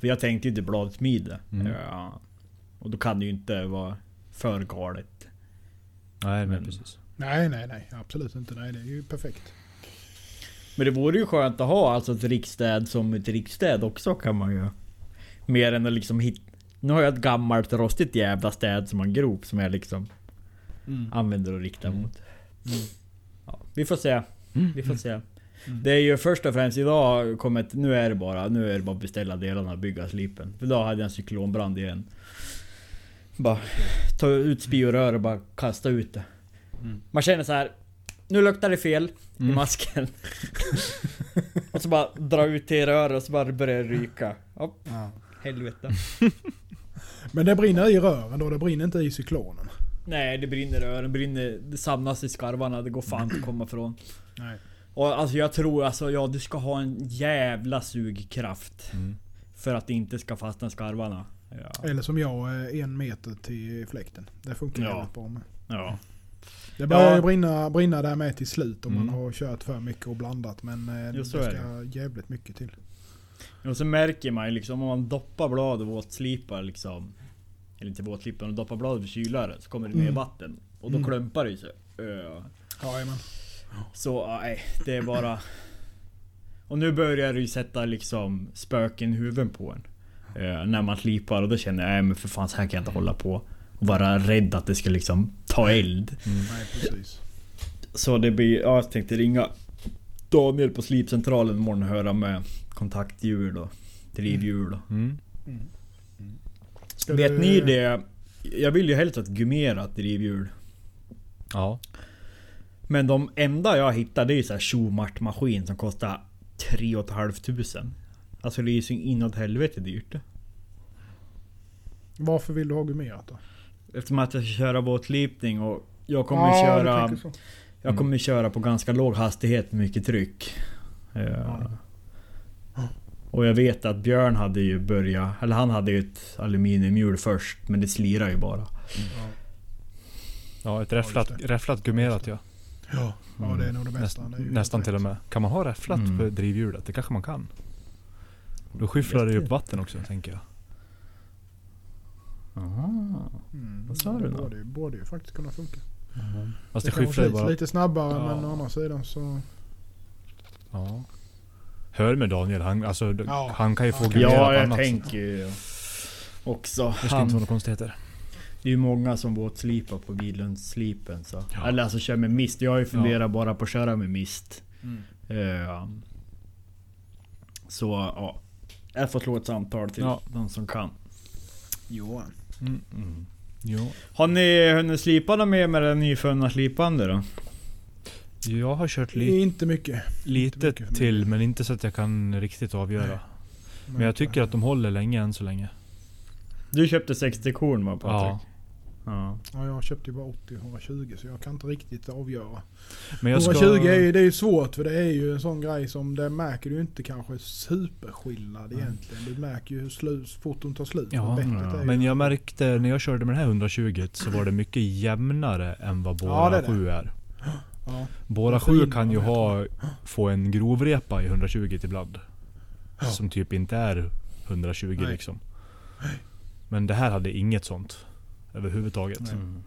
För jag tänkte ju inte bladsmide. Mm. Ja. Och då kan det ju inte vara för galet. Nej, men, men precis. Nej, nej, nej. Absolut inte. Nej, det är ju perfekt. Men det vore ju skönt att ha alltså ett riksstäd som ett riksstäd också, kan man ju. Mer än att liksom hitta. Nu har jag ett gammalt rostigt jävla städ som en grop som jag liksom mm. använder och riktar mm. mot. Mm. Ja, vi får se. Mm. Vi får se. Mm. Det är ju först och främst idag kommit, nu är det bara nu är det bara beställa delarna och bygga slipen. För då hade jag en cyklonbrand igen. Bara ta ut spio och rör och bara kasta ut det. Mm. Man känner så här, nu luktar det fel mm. i masken. Och så bara dra ut till rör och så bara börjar ryka. Hopp. Ja. Helvete. Men det brinner i rören då, det brinner inte i cyklonen. Nej, det brinner i rören, brinner, det samlas i skarvarna, det går fan inte att komma från. Nej. Och alltså jag tror, alltså ja, du ska ha en jävla sugkraft mm. för att det inte ska fastna skarvarna. Ja. Eller som jag, en meter till fläkten. Det funkar ja. jävligt bra med. Ja. Det börjar ja. brinna, brinna där med till slut om mm. man har kört för mycket och blandat, men det ska jävligt mycket till. Och så märker man liksom om man doppar blad och våtslipar liksom, eller inte våtslipar och doppar blad och kylar, så kommer det ner mm. vatten och då mm. klumpar det sig. Ö. Ja, amen. Så nej, det är bara. Och nu börjar det ju sätta liksom spöken i huvuden på en Ö, när man slipar, och då känner jag nej, men för fan, så här kan jag inte hålla på och vara rädd att det ska liksom ta eld. Mm. Nej, precis. Så det blir, ja, jag tänkte ringa Daniel på slipcentralen imorgon och höra med kontaktdjur då, drivdjur då. Mm. Mm. Mm. Vet du... ni det? Jag vill ju helst att gummera drivdjur. Ja. Men de enda jag hittade är ju så här Schumart-maskin som kostar tre och ett halvt tusen. Alltså det är ju så inåt helvete dyrt. Varför vill du ha gummerat då? Eftersom att jag ska köra båtlipning och jag kommer ja, köra jag, mm. jag kommer köra på ganska låg hastighet med mycket tryck. Ja. Ja. Och jag vet att Björn hade ju börjat, eller han hade ju ett aluminiumhjul först, men det slirar ju bara. Mm. Ja. Ja, ett räfflat, ja, räfflat gummerat, ja. Ja, mm. ja, det är nog det bästa. Näst, det ju nästan till och med. Kan man ha räfflat mm. på drivhjulet? Det kanske man kan. Då skyfflar det ju upp vatten också, tänker jag. Aha. Mm. Vad sa du då? Borde, borde ju faktiskt kunna funka. Mm. Fast det, det skyfflar ju bara... lite snabbare, ja. Men å andra sidan så... Ja... Hör med Daniel, han, alltså, ja. han kan ju få ja, gummerat annat. Ja, jag tänker ju också. Det ska inte vara några konstigheter. Det är ju många som båtslipar på Vidlundsslipen. Så. Ja. Eller alltså kör med mist. Jag har ju funderat ja. bara på att köra med mist. Mm. Uh, så ja, jag får slå ett samtal till ja. de som kan. Jo. Mm. Mm. Jo. Har ni hunnit slipa dem med, med den nyfunna slipande då? Jag har kört li- inte mycket. lite inte mycket till, men inte så att jag kan riktigt avgöra. Nej. Men jag tycker att de håller länge än så länge. Du köpte sextio korn, va, Patrik? Ja. Ja. ja, jag köpte ju bara åttio till etthundratjugo, så jag kan inte riktigt avgöra. Men jag ska... etthundratjugo är ju, det är ju svårt, för det är ju en sån grej som det märker du inte kanske superskillnad mm. egentligen. Du märker ju hur slut, fort de tar slut. Ja, ja. Men jag märkte när jag körde med den här etthundratjugo så var det mycket jämnare än vad båda sju ja, är. Ja. Båda sju kan ju ha få en grovrepa i etthundratjugo ibland ja. som typ inte är etthundratjugo. Nej. Liksom. Men det här hade inget sånt överhuvudtaget. Mm.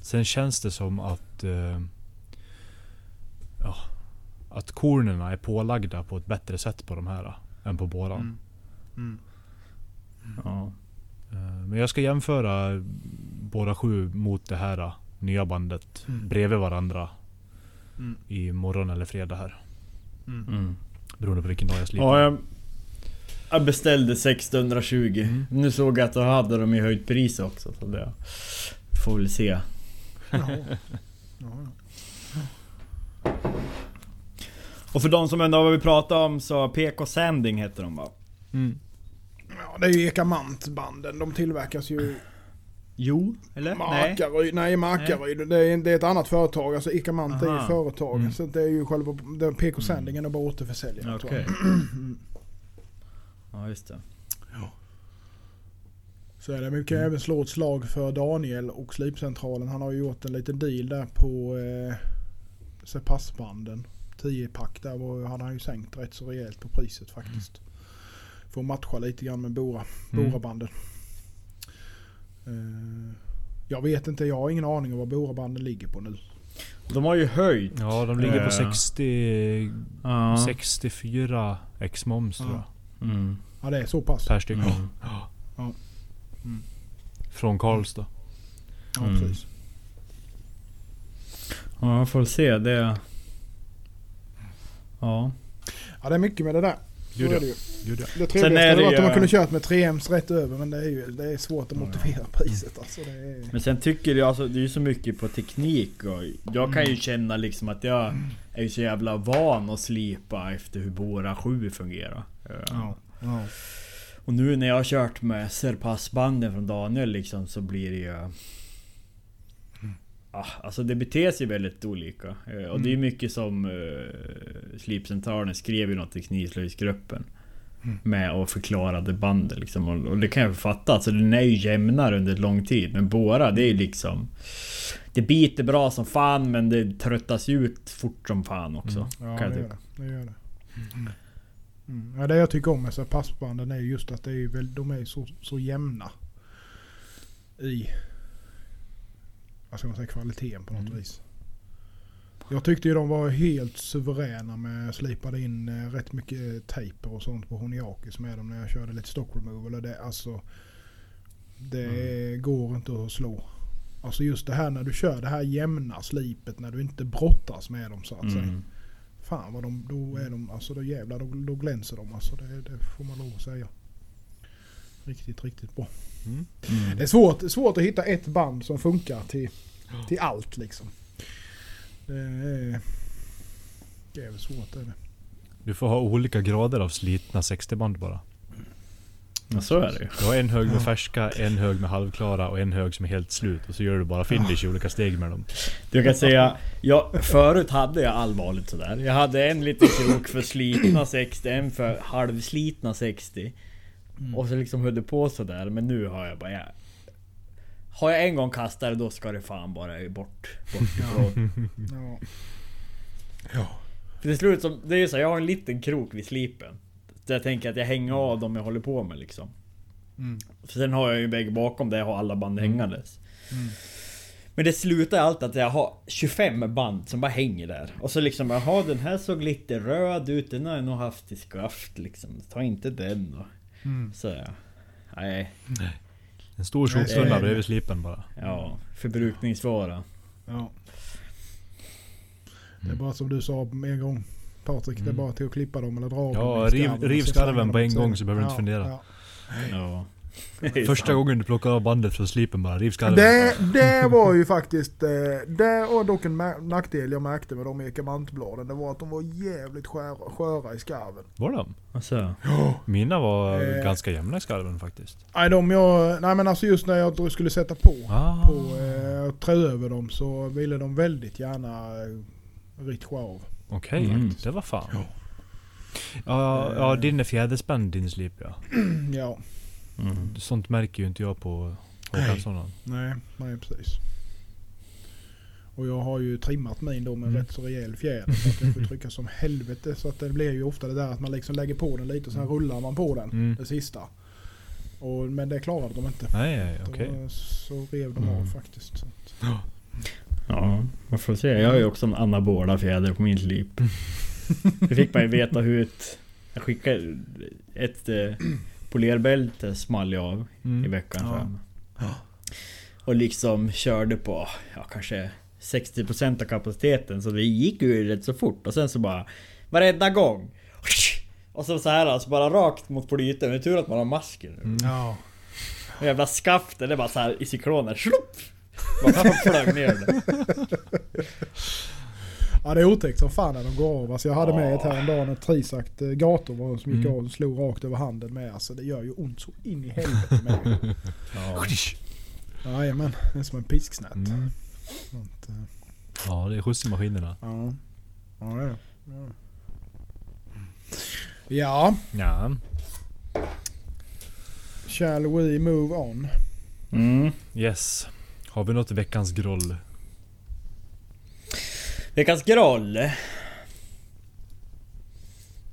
Sen känns det som att eh, ja, att kornerna är pålagda på ett bättre sätt på de här än på båran. Mm. Mm. Mm. Ja. Men jag ska jämföra båda sju mot det här nya bandet mm. bredvid varandra mm. i morgon eller fredag här. Mm. Mm. Beroende på vilken dag jag slipper. Ja, jag, jag beställde sexhundratjugo. Mm. Nu såg jag att jag hade dem i höjt pris också. Så det får väl se. Ja. Ja. Och för de som ändå har vad vi pratade om, så P K Sanding heter de, va? Mm. Ja, det är ju Ekamant-banden. De tillverkas ju Jo, eller? Markaryd, nej, Markaryd. Nej. Det, är, det är ett annat företag. Alltså Ica Manta är ju företag. Mm. Så det är ju själva P K-sändningen och bara återförsäljningen. Okej. Okay. Ja, just det. Ja. Så är det. Men vi kan mm. även slå ett slag för Daniel och Slipcentralen. Han har ju gjort en liten deal där på eh, passbanden. tio pack där var, han har ju sänkt rätt så rejält på priset faktiskt. Mm. Får matcha lite grann med Bora, Borabanden. Mm. Jag vet inte, jag har ingen aning om vad Borabanden ligger på nu. De har ju höjt. Ja, de ligger på sextio uh. sextiofyra ex-moms uh. mm. Ja, det är så pass. Per styck. Mm. Ja. Ja. Mm. Från Karlstad. Ja, mm. precis. Ja, jag får se det. Ja. Ja, det är mycket med det där. Gud ja. Gud ja. Det trevligaste var att man kunde köra med tre M's rätt över, men det är ju, det är svårt att motivera priset alltså, det är... Men sen tycker jag alltså, det är ju så mycket på teknik och jag kan ju känna liksom att jag är ju så jävla van att slipa efter hur Bora sju fungerar. Ja. Ja. Och nu när jag har kört med serpassbanden från Daniel liksom, så blir det ju ah, alltså det beter sig väldigt olika. Eh, och mm. det är mycket som eh, Slipcentralen skrev ju något i knivslöjdsgruppen mm. med och förklarade bandet liksom. och, och det kan jag författa. Alltså den är ju jämnare under lång tid. Men Bora, det är liksom, det biter bra som fan, men det tröttas ut fort som fan också. Mm. Ja, kan jag det, det, det gör det. Mm. Mm. Ja, det jag tycker om med så passbanden är just att det är väl, de är så, så jämna i, vad ska man säga, kvaliteten på något mm. vis. Jag tyckte ju de var helt suveräna med, slipade in rätt mycket tejper och sånt på Honiakis med dem när jag körde lite stock removal. Det, alltså, det mm. går inte att slå. Alltså just det här när du kör det här jämna slipet, när du inte brottas med dem så att mm. säga. Fan vad de, då är de, alltså då jävlar, då, då glänser de. Alltså det, det får man lov att säga. Riktigt, riktigt bra. Mm. Mm. Det är svårt, svårt att hitta ett band som funkar till, till allt liksom. Det är, det är svårt, är det. Du får ha olika grader av slitna sextio-band bara. Mm. Ja, så är det ju. Du har en hög med färska, en hög med halvklara och en hög som är helt slut. Och så gör du bara finish i olika steg med dem. Du kan säga, jag, förut hade jag allvarligt sådär. Jag hade en liten krok för slitna sextio, en för halvslitna sextio. Mm. Och så liksom höll det på så där, men nu har jag bara jag, har jag en gång kastat det, då ska det fan bara bort bort ifrån. Ja. Ja. För det slut som det är så här, jag har en liten krok vid slipen. Så jag tänker att jag hänger av dem jag håller på med liksom. Mm. För sen har jag ju väg bakom där jag har alla band mm. hängandes. Mm. Men det slutar allt att jag har tjugofem band som bara hänger där. Och så liksom, jaha, den här såg lite röd ut, den har jag nog haft i skaft liksom. Ta inte den då. Mm. Så ja. Nej. Nej. En stor soptunna bredvid slipen bara. Ja, förbrukningsvara. Ja. Det är bara som du sa med en gång, Patrik, mm. det är bara till att klippa dem eller dra. Ja, riv, riv skarven på en gång så behöver du ja, inte fundera. Ja. Ja. Första gången du plockar av bandet från slipen bara, riv skarven. Det, det var ju faktiskt, det var dock en nackdel jag märkte med de ekamantbladen. Det var att de var jävligt sköra, sköra i skarven. Var de? Alltså, mina var eh, ganska jämna i skarven faktiskt. Nej, de jag, nej men alltså just när jag skulle sätta på, ah. på eh, trä över dem så ville de väldigt gärna eh, ritscha av. Okej, okay, mm, det var fan. Ja, ja, ja din är fjäderspänd, din slip, ja. Ja. Mm. Sånt märker ju inte jag på Håkansson. Nej, nej, precis. Och jag har ju trimmat min då med mm. rätt så rejäl fjäder så att den får trycka som helvete. Så att det blir ju ofta det där att man liksom lägger på den lite och sen rullar man på den, mm. det sista. Och, men det klarade de inte. Nej, nej okej. Okay. Så rev de mm. av faktiskt. Så. Ja, ja man får se. Jag har ju också en anabola fjäder på min slip. Det fick man ju veta hur ett... Jag skickade ett... Polerbälte small jag av mm. i veckan ja. fram. Ja. Och liksom körde på ja, kanske sextio procent av kapaciteten. Så det gick ju rätt så fort. Och sen så bara varenda gång. Och så så här alltså, bara rakt mot polyten. Det är tur att man har masker nu. Mm. Ja. Och jävla skaften, det är bara så här i cykloner. Slupp! Bara flög ner det. Ja, det är otäckt som fan när de går av. Alltså jag hade med ett här en dag när trisakt gator var som gick mm. av och slog rakt över handen med. Alltså det gör ju ont så in i helvete med. Ja. Jajamän, det är som en pisksnät. Mm. Sånt, uh... ja, det är skjuts i maskinerna. Ja, ja det är det. Ja. Ja. Ja. Shall we move on? Mm. Yes. Har vi något veckans groll? Veckans groll?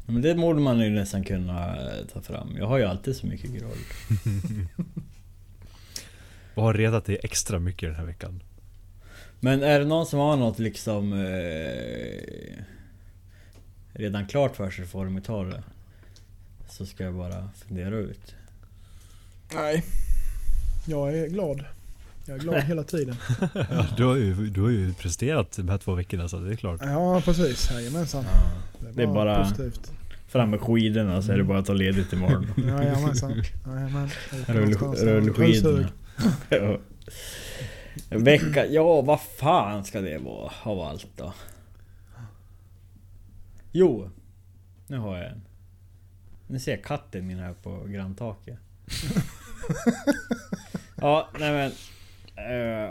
Men det borde man ju nästan kunna ta fram. Jag har ju alltid så mycket groll. Jag har redat det extra mycket den här veckan. Men är det någon som har något liksom eh, redan klart för sig för att ta det, så ska jag bara fundera ut. Nej. Jag är glad. Jag är glad hela tiden. Ja, du, har ju, du har ju presterat de här två veckorna, så det är klart. Ja, precis. Jajamensan. Ja. Det är bara positivt. Fram med skidorna, så är det bara att ta ledigt imorgon. Ja, jajamensan. Jajamensan. Rullskidorna. Ja. En vecka, ja vad fan ska det vara av allt då? Jo, nu har jag en. Nu ser jag katten min här på granntaket. Ja, nej men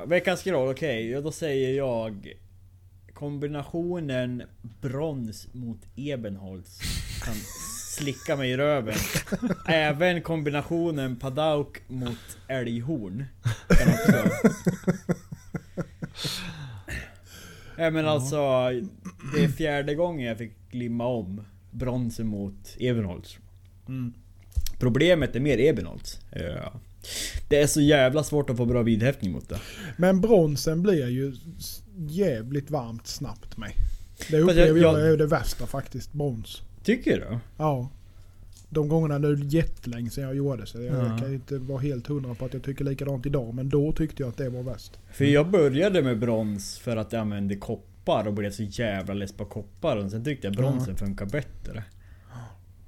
uh, veckans groll, okej, okay. Då säger jag kombinationen brons mot Ebenholz kan slicka mig i röven. Även kombinationen padauk mot älghorn kan också. Ja, men alltså, det är fjärde gången jag fick glimma om brons mot Ebenholz. Mm. Problemet är mer Ebenholz. Ja. Det är så jävla svårt att få bra vidhäftning mot det. Men bronsen blir ju jävligt varmt snabbt med. Det upplever jag, jag är det värsta faktiskt, brons. Tycker du? Ja. De gångerna nu jättelänge sedan jag gjorde så. Jag ja. kan inte vara helt hundra på att jag tycker likadant idag. Men då tyckte jag att det var värst. För jag började med brons för att jag använde koppar. Och blev så jävla läst på koppar. Och sen tyckte jag bronsen ja. funkar bättre.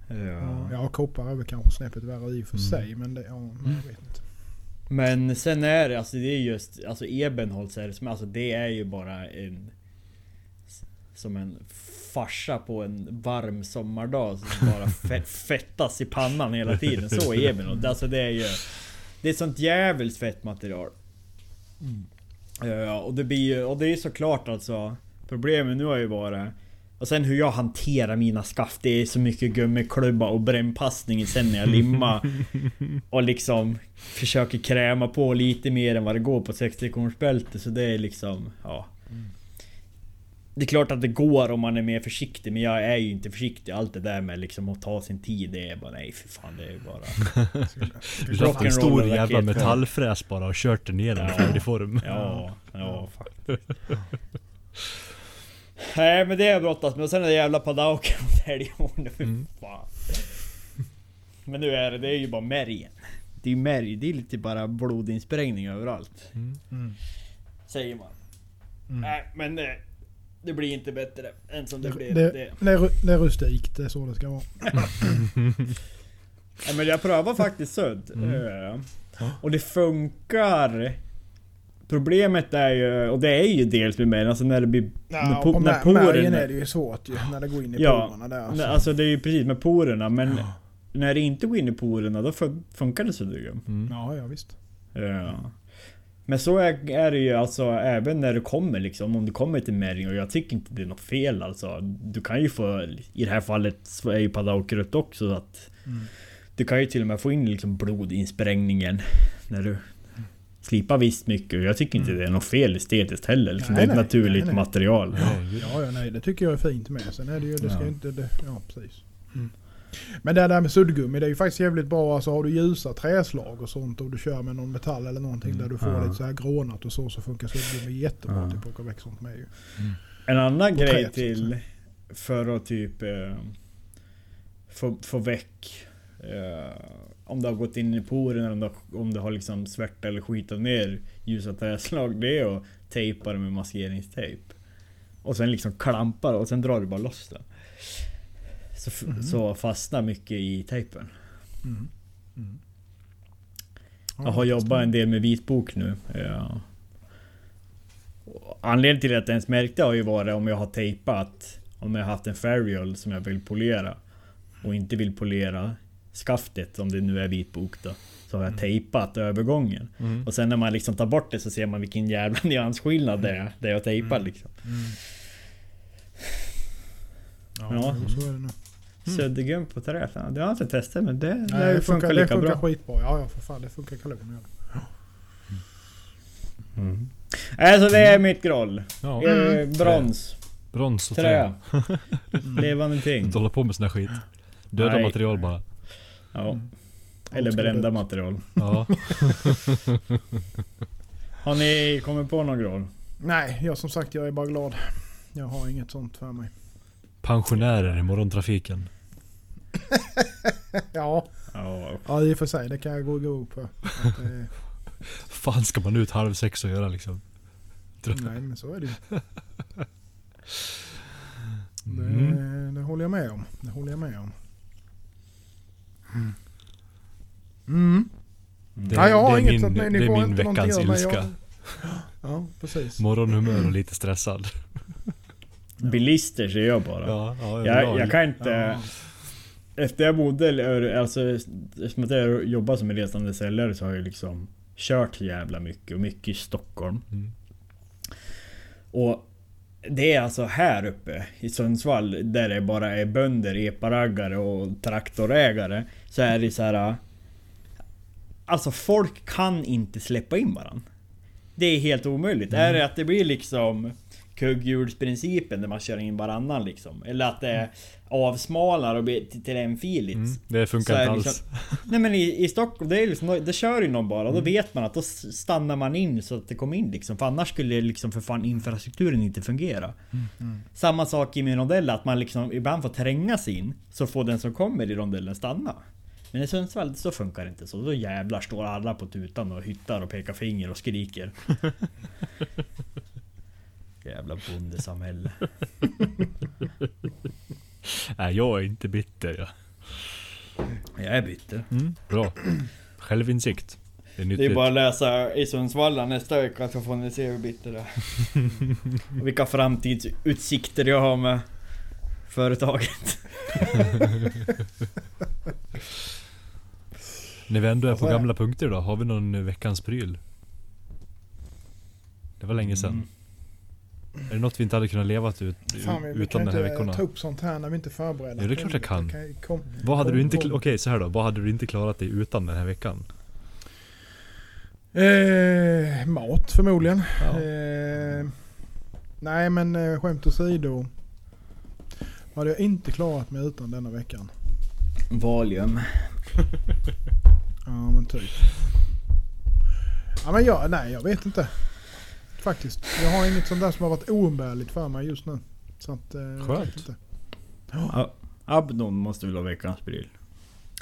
Ja, ja koppar över kanske snäppet värre i för mm. sig. Men det, ja, jag vet inte. Men sen är det, alltså det är just, alltså Ebenholz är det, alltså det är ju bara en... som en farsa på en varm sommardag som bara fett, fettas i pannan hela tiden. Så är Ebenholz. Alltså det är ju det är sånt jävligt fett material. Mm. Uh, och det blir och det är såklart alltså problemet nu har ju bara och sen hur jag hanterar mina skaft. Det är så mycket gummiklubba och brännpassning sen när jag limmar och liksom försöker kräma på lite mer än vad det går på sextio-kornsbälte, så det är liksom ja. Det är klart att det går om man är mer försiktig, men jag är ju inte försiktig. Allt det där med liksom att ta sin tid, det är bara nej för fan, det är ju bara du har en stor jävla metallfräs bara och kört den ner den ja. i form. Ja, ja faktiskt. Nej, men det är brottas med. Och sen är det jävla padauken mot älghorn. Mm. Men nu är det, det är ju bara märgen. Det är ju märg, det är lite bara blodinsprängning överallt. Mm. Mm. Säger man. Mm. Nej, men det Det blir inte bättre än som det, det blev. Det, det. Det, det är rustikt, det är så det ska vara. Ja, men jag prövar faktiskt södd. Mm. Och det funkar. Problemet är ju, och det är ju dels med mig, alltså när det blir... Ja, när, när porerna, när, är det ju svårt ju, när det går in i ja, porerna. Där, alltså. alltså det är ju precis med porerna, men ja. när det inte går in i porerna, då funkar det så dugum. Mm. Ja, ja visst. Ja. Men så är, är det ju alltså även när du kommer liksom, om du kommer till märring, och jag tycker inte det är något fel alltså. Du kan ju få, i det här fallet så är ju padauker upp också, så att mm. du kan ju till och med få in liksom blodinsprängningen när du slipar visst mycket, och jag tycker inte mm. det är något fel estetiskt heller liksom. Nej, det är ett nej, naturligt nej, nej. material. Ja, ja, nej, det tycker jag är fint med. Sen är det ju, det ska ja. inte, det, ja precis. Mm. Men det där med suddgummi, det är ju faktiskt jävligt bra. Alltså har du ljusa träslag och sånt och du kör med någon metall eller någonting mm. där du får ja. lite så här grånat och så, så funkar suddgummi jättebra ja. till plocka väck sånt med ju. Mm. En annan och grej träd, till för att typ eh, få, få väck eh, om det har gått in i poren eller om det, om det har liksom svärta eller skitat ner ljusa träslag, det är att tejpa det med maskeringstejp och sen liksom klampar och sen drar du bara loss den. Så, f- mm. så fastnar mycket i tejpen. Mm. Mm. Ja, jag har jobbat en del med vitbok nu. Ja. Anledningen till att jag ens märkte har ju varit om jag har tejpat, om jag har haft en ferriol som jag vill polera och inte vill polera, skaftet, om det nu är vitbok då, så har jag mm. tejpat övergången. Mm. Och sen när man liksom tar bort det så ser man vilken jävla nyansskillnad det är, det är att tejpa liksom. Mm. Ja, ja. Så är det nu. Mm. Södergum på träff. Det har jag inte testat, men det, nej, det funkar, funkar lika det funkar bra. Skitbra. Ja, ja, för fan, det funkar kanon. Ja. Mm. Alltså det är mm. mitt groll. Ja. Mm. Brons. Brons och trä. Det var någonting. Inte hålla på med sån här skit. Döda nej. Material bara. Ja. Eller brända material. Ja. Har ni kommit på någon groll? Nej, jag som sagt, jag är bara glad. Jag har inget sånt för mig. Pensionärer i morgontrafiken. Ja. Ja. Ja, i och för sig. Det kan jag gå ihop på. Att, eh... fan ska man ut halv sex och göra liksom? Nej, men så är det ju. Mm. Det, det håller jag med om. Det håller jag med om. Mm. Mm. Det, ja, jag har inget min, att det är min veckans ilska. Jag... Ja, precis. Morgonhumör och lite stressad. Bilister ser jag bara. Ja, ja, jag, jag kan inte... Ja. Efter jag bodde, alltså, eftersom att jag jobbar som en resande säljare så har jag liksom kört jävla mycket och mycket i Stockholm. Mm. Och det är alltså här uppe i Sundsvall där det bara är bönder, eparaggare och traktorägare, så är det så här... Alltså folk kan inte släppa in varandra. Det är helt omöjligt. Mm. Är det att det blir liksom... kugghjulsprincipen där man kör in varannan liksom, eller att det avsmalar och blir till en filigt. Mm, det funkar inte liksom, alls. Nej, men i, i Stockholm det, är liksom, det kör ju någon bara och då mm. vet man att då stannar man in så att det kommer in liksom, för annars skulle liksom för fan infrastrukturen inte fungera. Mm. Mm. Samma sak i min rondell, att man liksom ibland får tränga sig in så får den som kommer i rondellen stanna. Men i Sundsvall så funkar det inte så. Då jävlar står alla på tutan och hyttar och pekar finger och skriker. Jävla bondesamhälle. Nej, jag är inte bitter. Jag, jag är bitter. Mm, bra. Självinsikt. Det är, det är bara att läsa i Sundsvalla nästa vecka så får ni se hur bitter det är. Och vilka framtidsutsikter jag har med företaget. När vi ändå är på gamla punkter då, har vi någon veckans pryl? Det var länge sedan. Mm. Är det något vi inte hade kunnat leva ut, fan, vi, utan vi kan den här inte veckorna? Vi ta upp sånt här när vi inte förbereder. Ja, det är klart jag kan. Okej, kom, vad hade kom, du inte kl- okay, så här då. Vad hade du inte klarat dig utan den här veckan? Eh, mat förmodligen. Ja. Eh, nej, men eh, skämt åsido. Vad hade jag inte klarat mig utan denna veckan? Valium. Ja, men typ. Ja, men jag, nej, jag vet inte. Faktiskt. Jag har inget sånt där som har varit oumbärligt för mig just nu. Så att, eh, skönt. Inte. Oh. Abnon måste väl ha veckans pryl.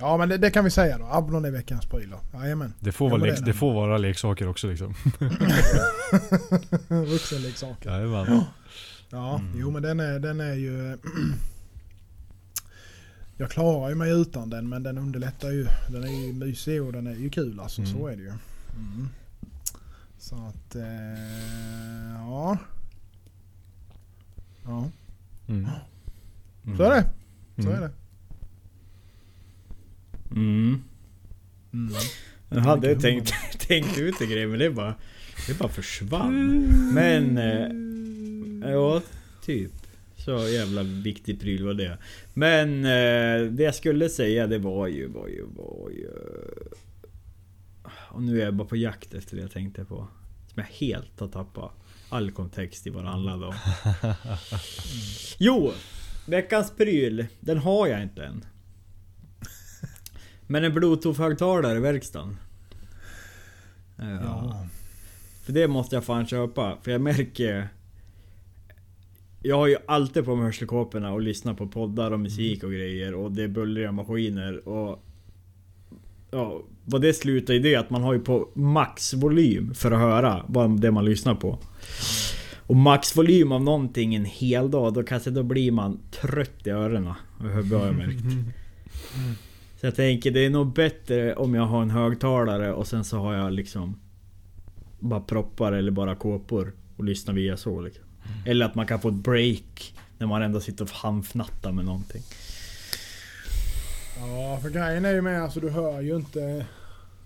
Ja, men det, det kan vi säga då. Abnon är veckans pryl då. Jajamän. Det får, vara leks- det det får vara leksaker också liksom. Vuxenleksaker. Jajamän. Ja, ja mm. Jo men den är, den är ju... jag klarar ju mig utan den, men den underlättar ju. Den är ju mysig och den är ju kul alltså. Mm. Så är det ju. Mm. Så att, eh, ja. Ja. Mm. Så är det. Så är det. Mm. Mm. Jag hade jag tänkt, tänkt ut det grejen, men det bara, det bara försvann. Men, eh, ja, typ. Så jävla viktig pryl var det. Men eh, det jag skulle säga, det var ju, var ju, var ju... Och nu är jag bara på jakt efter det jag tänkte på. Som jag helt har tappat all kontext i vad det handlade om. Mm. Jo, veckans pryl, den har jag inte än. Men en bluetooth-högtalare i verkstaden. Ja. Ja. För det måste jag fan köpa. För jag märker... Jag har ju alltid på mig hörselkåporna och lyssnar på poddar och musik och grejer. Och det bullrar maskiner och... Ja, vad det slutar i det att man har ju på maxvolym för att höra vad det man lyssnar på. Och maxvolym av någonting en hel dag, då kanske då blir man trött i öronen. Jag har märkt. Så jag tänker det är nog bättre om jag har en högtalare och sen så har jag liksom bara proppar eller bara kåpor och lyssnar via så liksom. Eller att man kan få ett break när man ändå sitter och handfnattar med någonting. Ja, för grejen är ju med, alltså du hör ju inte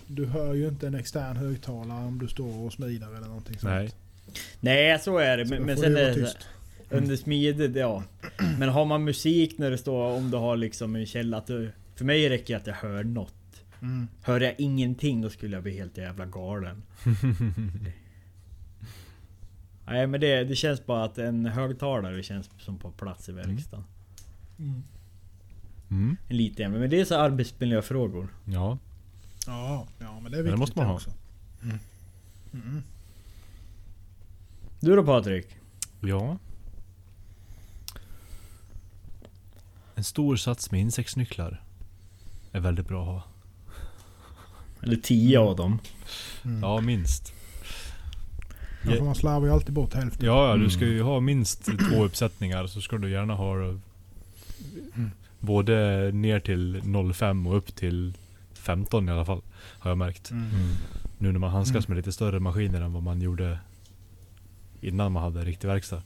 du hör ju inte en extern högtalare om du står och smider eller någonting sånt. Nej. Nej, så är det, så men, men sen är det under smidet, ja. Men har man musik när det står, om du har liksom en källa att du, för mig räcker det att jag hör något. Mm. Hör jag ingenting, då skulle jag bli helt jävla galen. Nej, men det, det känns bara att en högtalare känns som på plats i verkstaden. Mm. Mm. En liten jämn, men det är så arbetsmiljöfrågor. Ja. Ja, ja, men det är viktigt, det måste man ha också. Mm. Mm. Du då, Patrik? Ja. En stor sats med insektsnycklar är väldigt bra att ha. Eller tio av dem. Mm. Ja, minst. Ja, för man slavar ju alltid bort hälften. Ja, ja, du ska ju ha minst två uppsättningar, så ska du gärna ha mm. både ner till noll komma fem och upp till femton i alla fall, har jag märkt. Mm. Mm. Nu när man handskas mm. med lite större maskiner än vad man gjorde innan man hade riktig verkstad.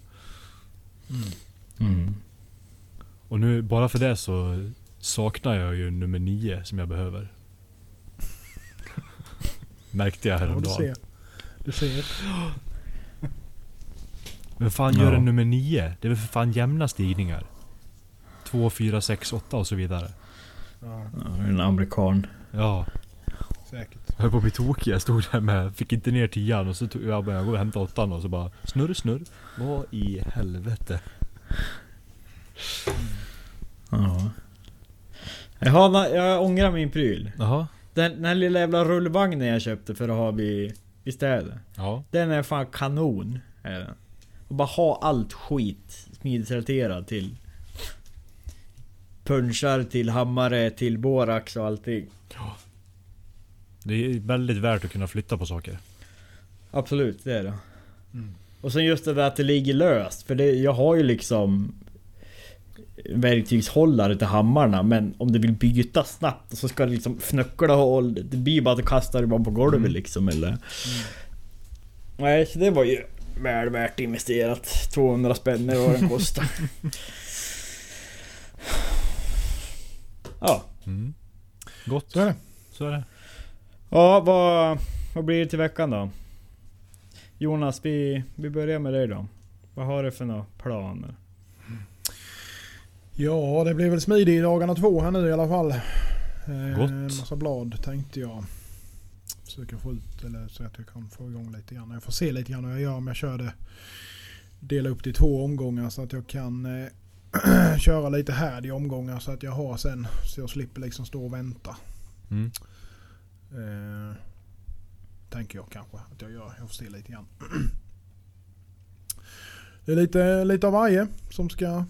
Mm. Mm. Och nu, bara för det så saknar jag ju nummer nio som jag behöver. Märkte jag häromdagen. Ja, du ser. Du ser. Men fan gör ja. en nummer nio? Det är väl för fan jämna stigningar. två, fyra, sex, åtta och så vidare. Ja, en amerikan. Ja. Säkert. Jag höll på att bli tokig. Jag stod där med, fick inte ner tian och så tog jag bara, jag går och hämtade åttan och så bara snurr, snurr. Vad i helvete? Mm. Ja. Jag, har, jag ångrar min pryl. Jaha. Den, den här lilla jävla rullvagnen jag köpte för att ha vid, vid städer. Ja. Den är fan kanon. Är den. Och bara ha allt skit smidsrelaterat till. Punchar till hammare, till borax och allting. Ja. Det är väldigt värt att kunna flytta på saker. Absolut, det är det. Mm. Och sen just det där att det ligger löst. För det, jag har ju liksom verktygshållare till hammarna, men om det vill byta snabbt så ska det liksom fnöckla hål, det blir bara att kasta det bara på golvet mm. liksom eller. Mm. Nej, så det var ju väl värt investerat. tvåhundra spänn eller vad den kostar. Ja. Mm. Gott. Så är det. Så är det. Ja, vad, vad blir det till veckan då? Jonas, vi, vi börjar med dig då. Vad har du för några planer? Ja, det blir väl smidig i dagarna två här nu i alla fall. Gott. En massa blad tänkte jag. Försöka få ut, eller så att jag kan få igång lite grann. Jag får se lite grann hur jag gör, om jag kör det. Dela upp det i två omgångar så att jag kan eh, köra lite här i omgångar så att jag har sen. Så jag slipper liksom stå och vänta. Mm. Eh, tänker jag kanske att jag gör. Jag får se lite grann. Det är lite, lite av varje som ska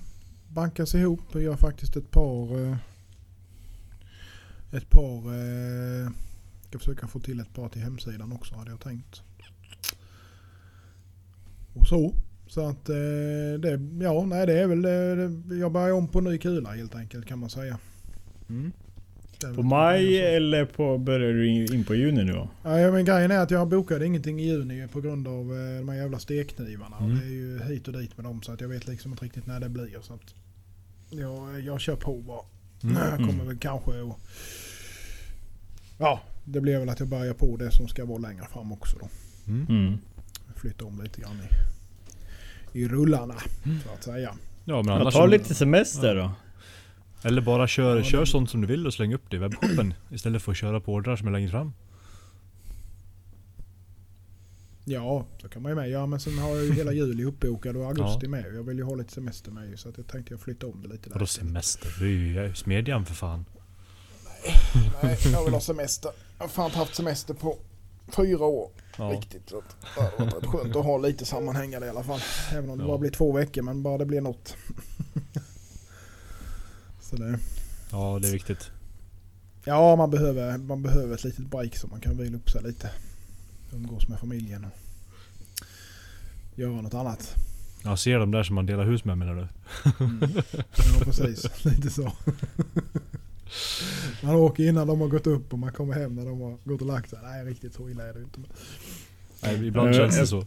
bankas ihop. Jag har faktiskt ett par ett par ska försöka få till ett par till hemsidan också, hade jag tänkt. Och så så att det, ja, nej, det är väl det, jag börjar om på ny kula helt enkelt, kan man säga. Mm. På maj eller på, börjar du in på juni nu då? Ja, men grejen är att jag bokade ingenting i juni på grund av de här jävla stekknivarna. Mm. Det är ju hit och dit med dem så att jag vet liksom inte riktigt när det blir. Så att jag, jag kör på bara. Mm. Jag kommer väl kanske och, ja, det blir väl att jag börjar på det som ska vara längre fram också då. Mm. Flytta om lite grann i, i rullarna mm. så att säga. Ja, men annars tar lite semester då. Eller bara kör, ja, kör sånt som du vill och släng upp det i webbshoppen istället för att köra på ordrar som är längre fram. Ja, så kan man ju med. Ja, men sen har jag ju hela juli uppbokad och augusti ja. med. Jag vill ju ha lite semester med ju, så att jag tänkte jag flytta om det lite där. Vadå semester? Det är ju smedjan för fan. Nej, nej, jag vill ha semester. Jag har fan haft semester på fyra år. Ja. Riktigt. Så det var skönt att ha lite sammanhängande i alla fall. Även om det ja. bara blir två veckor, men bara det blir något. Eller? Ja, det är viktigt. Ja, man behöver, man behöver ett litet break så man kan vila upp sig lite. Umgås med familjen och göra något annat. Ja, ser de där som man delar hus med, menar du? Mm. Ja, precis. Lite så. Man åker innan de har gått upp och man kommer hem när de har gått och lagt sig. Nej, riktigt så illa är det inte. Nej, ibland känns det så.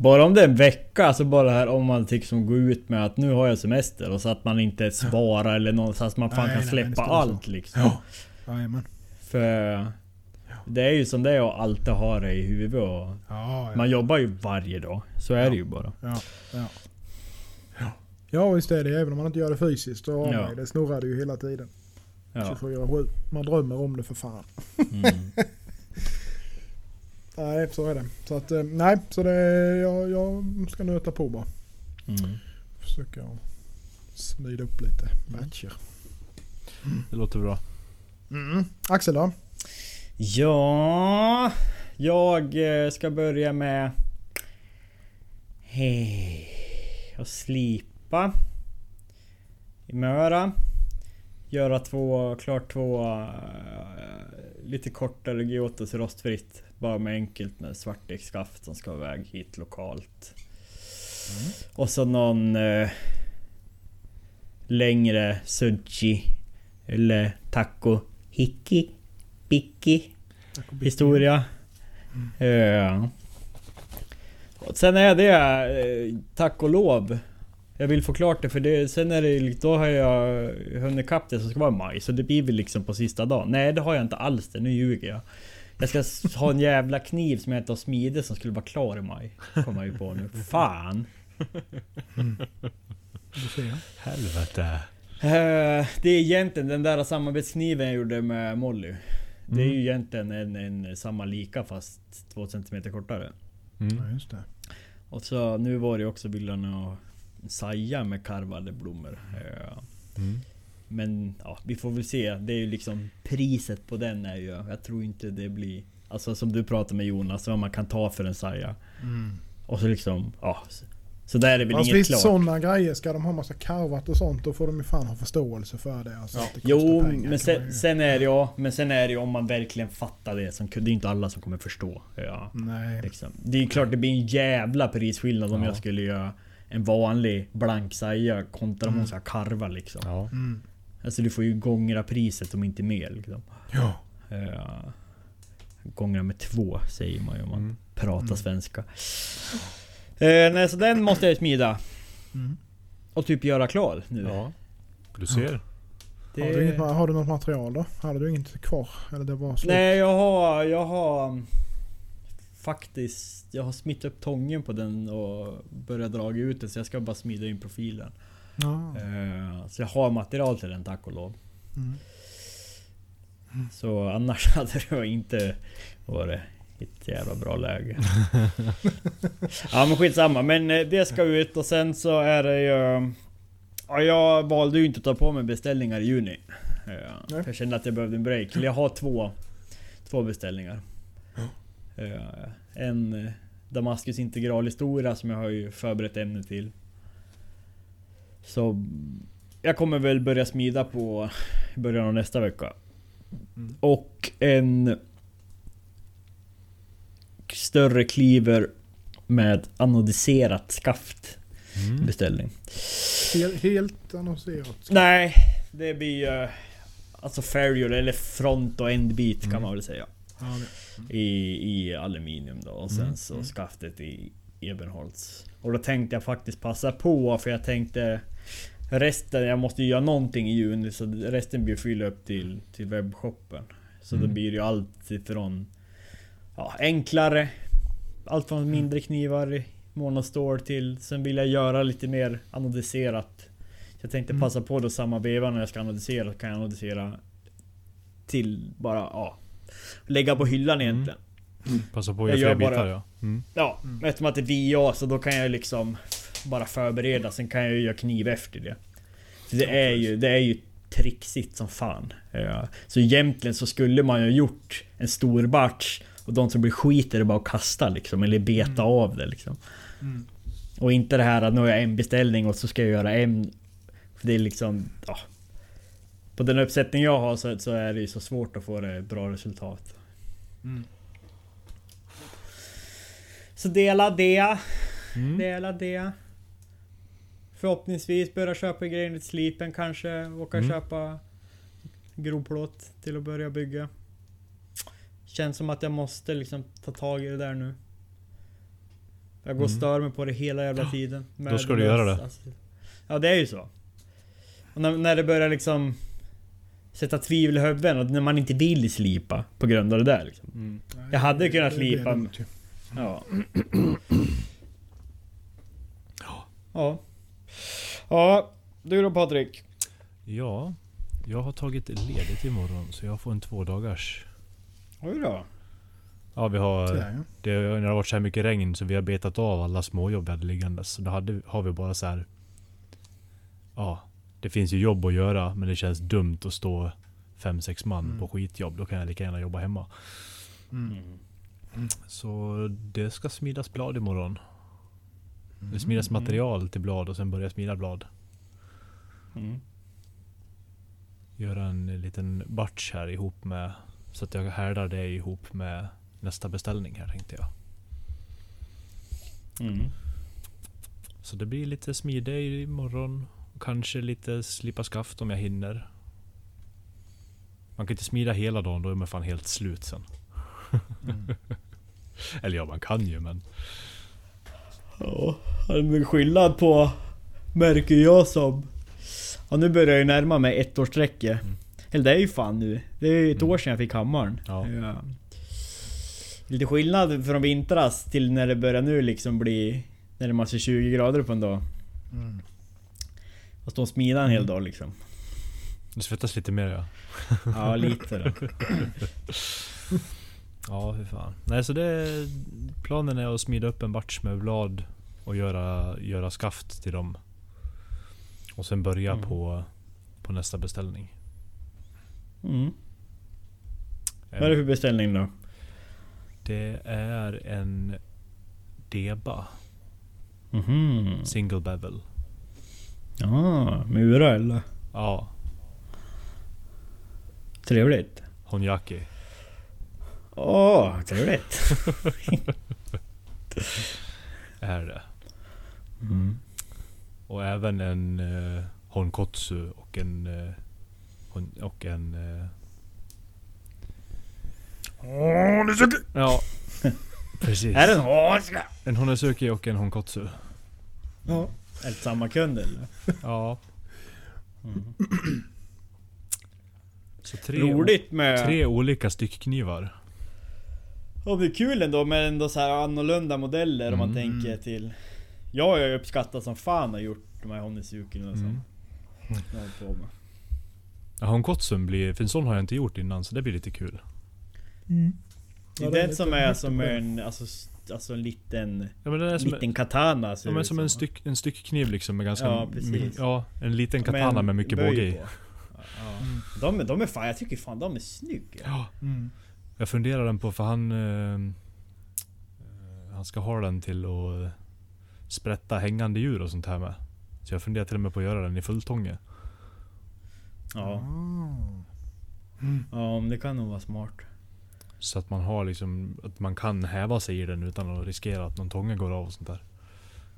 Bara om det är en vecka, alltså bara här, om man tycker som går ut med att nu har jag semester och så att man inte svarar eller något, så att man fan nej, kan nej, släppa allt så. Liksom. Ja. Ja, för det är ju som det är att alltid ha det i huvudet och ja, ja. Man jobbar ju varje dag, så är ja. Det ju bara. Ja, ja. Ja. Ja, just det, även om man inte gör det fysiskt så ja. Det snurrar det ju hela tiden. Ja. tjugofyra sju. Man drömmer om det för fan. Mm. Nej, så är det. Så att, nej, så det, jag, jag ska nöta på bara. Mm. Försöka smida upp lite matcher. Mm. Det låter bra. Mm. Axel då? Ja, jag ska börja med hej och slipa i Möra. Göra två, klart två uh, lite kortare Giotos rostfritt. Bara med enkelt med svartdäckskaft som ska iväg hit lokalt. Mm. Och så någon uh, längre sushi eller taco hiki biki historia. Mm. Uh, och sen är det uh, tack och lov. Jag vill förklara det, för det, sen är det, då har jag hunnit kapp det som ska vara maj. Så det blir väl liksom på sista dagen. Nej, det har jag inte alls det. Nu ljuger jag. Jag ska ha en jävla kniv som jag inte har smide som skulle vara klar i maj. Kommer ju på nu. Fan. Mm. Helvete. Uh, det är egentligen den där samarbetskniven jag gjorde med Molly. Det är ju egentligen en, en samma lika fast två centimeter kortare. Mm. Ja, just det. Och så nu var det också bilderna och saja med karvade blommor. Mm. Men ja, vi får väl se. Det är ju liksom priset på den är ju, jag tror inte det blir, alltså som du pratar med Jonas, vad man kan ta för en saja. Mm. Och så liksom ja, så där är det väl alltså, inget klart. Sådana grejer ska de ha massa karvat och sånt, då får de ju fan ha förståelse för det, alltså, ja. Det jo, pengar, men sen, ju... sen är det ja, men sen är det om man verkligen fattar det som, det är inte alla som kommer förstå. Ja. Nej. Liksom. Det är ju klart det blir en jävla prisskillnad om ja. Jag skulle göra en vanlig blank saja kontra mm. hon ska karva liksom. Ja. Mm. Alltså du får ju gångra priset om inte mer liksom. Ja. Uh, gångra med två säger man ju om man mm. pratar mm. svenska. Uh, nej, så den måste jag smida. Mm. Och typ göra klar nu. Ja. Du ser. Det... Har, du inget, har du något material då? Hade du inget kvar? Eller det var slut? Nej, jag har jag har faktiskt, jag har smitt upp tången på den och börjat dra ut den, så jag ska bara smida in profilen. Ah. Uh, så jag har material till den, tack och lov. Mm. Mm. Så annars hade det inte varit ett jävla bra läge. Ja, men skitsamma. Men det ska ut och sen så är det ju... Ja, jag valde ju inte att ta på mig beställningar i juni. Uh, jag kände att jag behövde en break. Jag har två, två beställningar. En Damaskus integral historia som jag har ju förberett ämne till. Så jag kommer väl börja smida på början av nästa vecka. Mm. Och en större kliver med annodiserat skaft mm. beställning. Helt, helt annonserat skaft. Nej, det blir alltså fairhjul eller front och endbit kan mm. man väl säga. Ja, okay. I, i aluminium då. Och sen mm. så skaftet i Ebenholz. Och då tänkte jag faktiskt passa på, för jag tänkte resten, jag måste ju göra någonting i juni, så resten blir fylla upp till, till webbshoppen. Så mm. då blir det ju allt ifrån ja, enklare, allt från mindre knivar, monostore till, sen vill jag göra lite mer anodiserat. Jag tänkte mm. passa på då samma veva när jag ska anodisera, kan jag anodisera till bara ja, lägga på hyllan egentligen. Mm. Mm. Passa på att jag bitar, bara, ja. Mm. Ja, mm. eftersom att det är V A så då kan jag liksom bara förbereda, sen kan jag ju göra kniv efter det. Så det är ju det är ju trixigt som fan. Ja. Så egentligen så skulle man ju ha gjort en stor batch och de som blir skit är det bara att kasta liksom, eller beta mm. av det liksom. Mm. Och inte det här att nu har jag en beställning och så ska jag göra en, för det är liksom ja. På den uppsättning jag har så, så är det ju så svårt att få det bra resultat. Mm. Så dela det. Mm. Dela det. Förhoppningsvis börja köpa grejer i slipen kanske. Åka mm. köpa grovplåt till att börja bygga. Känns som att jag måste liksom ta tag i det där nu. Jag går mm. stör mig på det hela jävla tiden. Då ska du göra det. Alltså, ja, det är ju så. Och när, när det börjar liksom sätta tvivel i huvuden och när man inte vill slipa på grund av det där liksom. Mm. Jag hade kunnat slipa. Ja. Ja. Ja, du då Patrik? Ja, jag har tagit ledigt imorgon så jag får en två dagars. Oj då. Ja, vi har det, när det har varit så här mycket regn så vi har betat av alla småjobb där liggande, så då hade, har vi bara så här, ja, det finns ju jobb att göra men det känns dumt att stå fem sex man mm. på skitjobb, då kan jag lika gärna jobba hemma. Mm. Mm. Så det ska smidas blad imorgon. Mm. Det smidas material till blad och sen börjar smida blad. Mm. Göra en liten batch här ihop med, så att jag härdar det ihop med nästa beställning här, tänkte jag. Mm. Så det blir lite smide imorgon. Kanske lite slipa skaft om jag hinner. Man kan inte smida hela dagen, då är man fan helt slut sen. Mm. Eller ja, man kan ju, men... Ja, det är väl skillnad på, märker jag som... Ja, nu börjar jag närma mig ett års sträcke. Mm. Eller det är ju fan nu. Det är ju ett mm. år sedan jag fick hammaren. Ja. Ja. Lite skillnad från vintras till när det börjar nu liksom bli... När det är tjugo grader på en dag. Mm. Och stå och smida en hel dag liksom. Du svettas lite mer, ja. Ja, lite då. Ja, hur fan. Nej, så det, planen är att smida upp en batch med blad och göra, göra skaft till dem. Och sen börja mm. på, på nästa beställning. Mm. Vad är det för beställning då? Det är en Deba. Mm-hmm. Single bevel. Ja, mura eller? Ja. Trevligt. Honjaki. Åh, oh, trevligt. Är det. Mm. Och även en eh, honkotsu och en eh, hon, och en eh... Honesuki. Ja. Precis. Är det en honesuki? En honesuki och en honkotsu. Ja, är det samma kund eller? Ja. Mm. Så tre roligt med tre olika styckknivar. Och det är kul ändå med ändå så här annorlunda modeller mm. om man tänker till. Jag har ju uppskattat som fan har gjort de här honesukerna som mm. jag har på med. Ja, honkotsun blir, för en sån har jag inte gjort innan, så det blir lite kul. Mm. Det är den som är som en, alltså, alltså en liten, ja, men det är som liten en, katana. Ja, men som en, styck, en styckkniv liksom med ganska, ja, my, ja, en liten katana en med mycket båge i. Ja, ja. Mm. De, de är fan, jag tycker fan de är snygga. Ja. Mm. Jag funderar den på, för han eh, han ska ha den till att sprätta hängande djur och sånt här med. Så jag funderar till och med på att göra den i fulltånge. Ja. Mm. Ja, det kan nog vara smart. Så att man har liksom, att man kan häva sig i den utan att riskera att någon tånge går av och sånt där.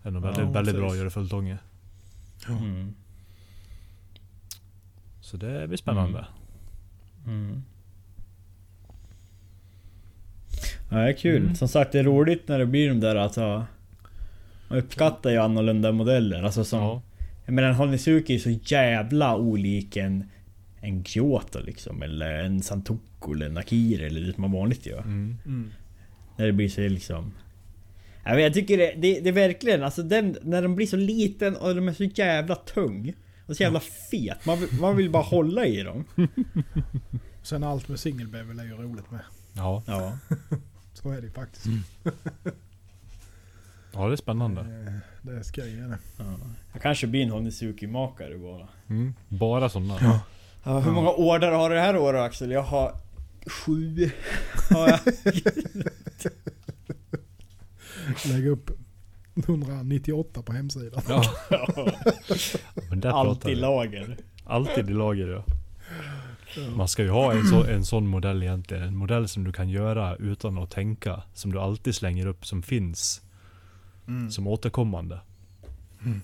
Det är nog väldigt, ja, väldigt bra att göra fulltånge. Mm. Så det blir spännande. Mm. Mm. Ja, det är kul. Mm. Som sagt, det är roligt när det blir de där, alltså. Man uppskattar ju annorlunda modeller. Alltså som, ja. Jag menar, en honesuki är så jävla olik en, en Kyoto liksom, eller en Santoku eller en Akira eller det som man vanligt gör. Mm. Mm. När det blir så liksom... Jag, vet, jag tycker det, det, det är verkligen, alltså den, när den blir så liten och de är så jävla tung och så jävla fet. Man, man vill bara hålla i dem. Sen allt med single bevel är ju roligt med. Ja. Ja. Så är det faktiskt. Mm. Ja, det är spännande. Det, det ska jag göra. Ja. Jag kanske blir en honesuki-makare bara. Mm. Bara sådana. Ja. Ja, hur många order har du det här året, Axel? Jag har sju. Har jag. Lägg upp etthundranittioåtta på hemsidan. Ja. Ja. Men alltid lager. Alltid i lager, ja. Man ska ju ha en, så, en sån modell egentligen. En modell som du kan göra utan att tänka. Som du alltid slänger upp, som finns. Mm. Som återkommande. Mm.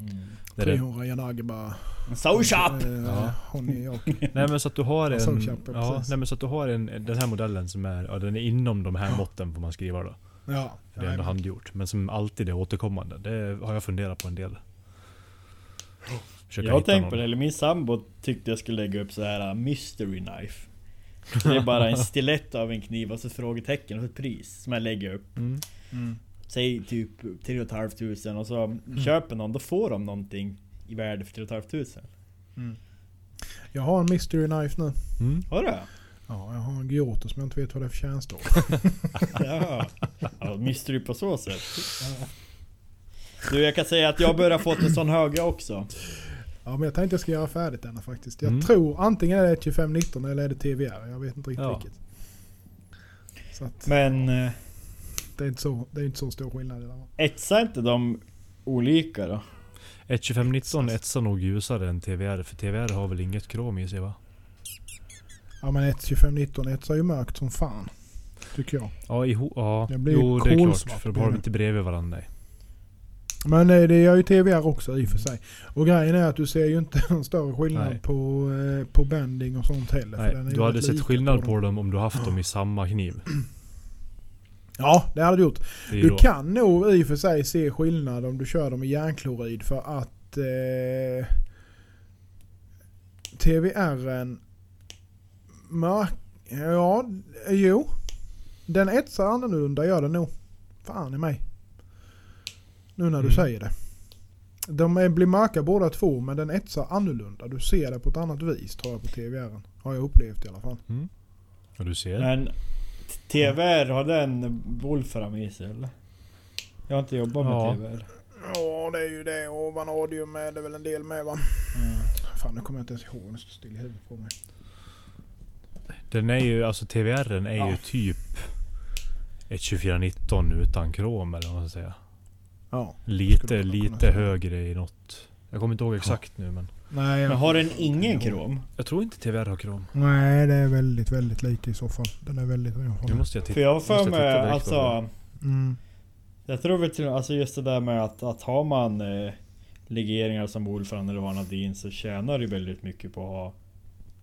Mm. trehundra Janage bara... Soulshop! Eh, ja. Nej, men så att du har en... Soulshop, ja, ja, nej, men så att du har en, den här modellen som är... Ja, den är inom de här måtten får man skriva då. Ja, för det är ändå handgjort. Men som alltid är återkommande. Det har jag funderat på en del. Försöka jag tänkte på det, eller min sambo tyckte jag skulle lägga upp så här mystery knife. Det är bara en stilett av en kniv och så frågetecken och ett pris som jag lägger upp. Mm. Mm. Säg typ tre tusen fem hundra och så mm. köper någon, då får de någonting i värde för tre tusen fem hundra. Mm. Jag har en mystery knife nu. Mm. Har du? Ja, jag har en Giotto som jag inte vet vad det är för tjänst. Ja. Ja, mystery på så sätt. Ja. Du, jag kan säga att jag börjar fått en sån höga också. Ja, men jag tänkte jag ska göra färdigt denna faktiskt. Jag mm. tror antingen är det tjugofem nitton eller är det T V R. Jag vet inte riktigt ja. vilket. Så att, men ja, det är inte så, det är inte så stor skillnad där. Etsar inte de olika då? ett tjugofem nitton etsar nog ljusare än T V R, för T V R har väl inget krom i sig, va? Ja, men ett tjugofem nitton etsar ju mörkt som fan, tycker jag. Ja, iho- ja. Jag blir jo, det är klart, för då har de inte bredvid varandra. Nej. Men nej, det är ju T V R också i för sig. Och grejen är att du ser ju inte en större skillnad nej. på, eh, på bending och sånt heller. För den är du hade sett skillnad på dem. på dem om du haft ja. dem i samma kniv. Ja, det hade du gjort. Du då. kan nog i för sig se skillnad om du kör dem i järnklorid, för att eh, T V R:en mörk... Ja, jo. Den etsar annorlunda, gör den nog. Fan i mig. Nu när du mm. säger det. De blir mörka båda två, men den etsar annorlunda. Du ser det på ett annat vis, tror jag, på T V R-en. Har jag upplevt i alla fall. Mm. Ja, du ser. Men T V R, har den Wolfram i sig, eller? Jag har inte jobbat med ja. T V R. Ja, det är ju det. Och vanadium är det väl en del med, va? Mm. Fan, nu kommer jag inte ens ihåg. Nu står still i huvudet på mig. Den är ju, alltså T V R-en är ja. ju typ ett tjugofyra nitton utan krom, eller vad man ska säga. Ja, lite lite högre i något. Jag kommer inte ihåg exakt ja. nu, men Nej, men har den ingen krom? Jag tror inte T V R har krom. Nej, det är väldigt väldigt lite i så fall. Den är väldigt jag måste jag titta. För jag för mig jag alltså mm. jag tror väl alltså just det där med att att har man eh, legeringar som Wolfram eller vanadin, så tjänar det väldigt mycket på att ha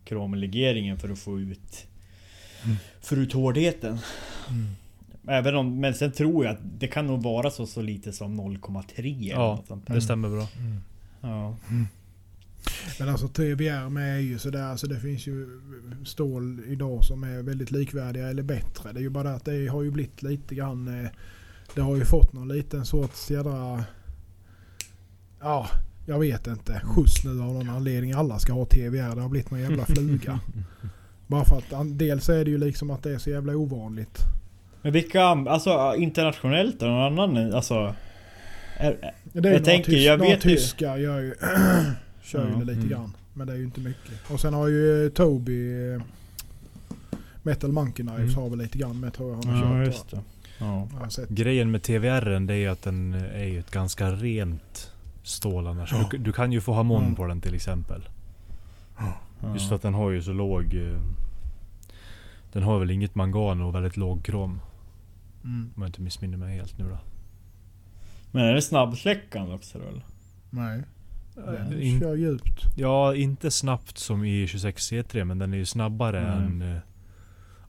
kromlegeringen för att få ut mm. för ut hårdheten. Mm. Även om, men sen tror jag att det kan nog vara så, så lite som noll komma tre. Ja, det stämmer bra. Mm. Ja. Mm. Men alltså T V R med är ju sådär, så det finns ju stål idag som är väldigt likvärdiga eller bättre. Det är ju bara att det har ju blivit lite grann, det har ju fått någon liten sorts jädra, ja, jag vet inte, skjuts nu av någon anledning. Alla ska ha T V R, det har blivit någon jävla fluga. Bara för att dels är det ju liksom att det är så jävla ovanligt. Men vilka, alltså internationellt eller någon annan, alltså är, det är jag tänker, tysk, jag vet ju tyska gör ju kör ju ja, lite mm. grann, men det är ju inte mycket. Och sen har ju Toby Metal Monkey Knives mm. har väl lite grann med, tror jag han har ja, kört. Just det. Ja. Grejen med T V R:en, det är ju att den är ju ett ganska rent stål annars. Ja. Du, du kan ju få hamon mm. på den till exempel. Ja. Just för att den har ju så låg, den har väl inget mangan och väldigt låg krom. Mm. Om jag inte missminner mig helt nu då. Men är det snabbsläckande också då, eller? Nej. Den In- kör djupt. Ja, inte snabbt som i tjugosex C tre, men den är ju snabbare mm. än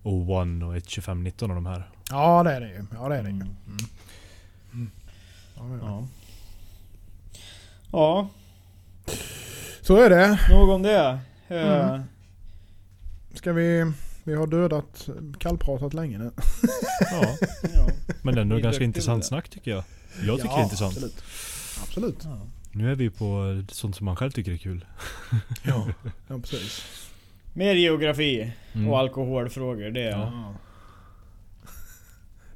O ett och ett tjugofem nitton och de här. Ja, det är det ju. Ja, det är det ju. Mm. Mm. Ja, det är det. Ja. Ja. Så är det. Nog om det. Mm. Ska vi... Vi har dödat, kallpratat länge nu. Ja, ja. Men det är nog ganska intressant snack, tycker jag. Jag tycker ja, det är intressant. Absolut. absolut. Ja. Nu är vi på sånt som man själv tycker är kul. Ja, ja precis. Mer geografi mm. och alkoholfrågor, det är... Ja.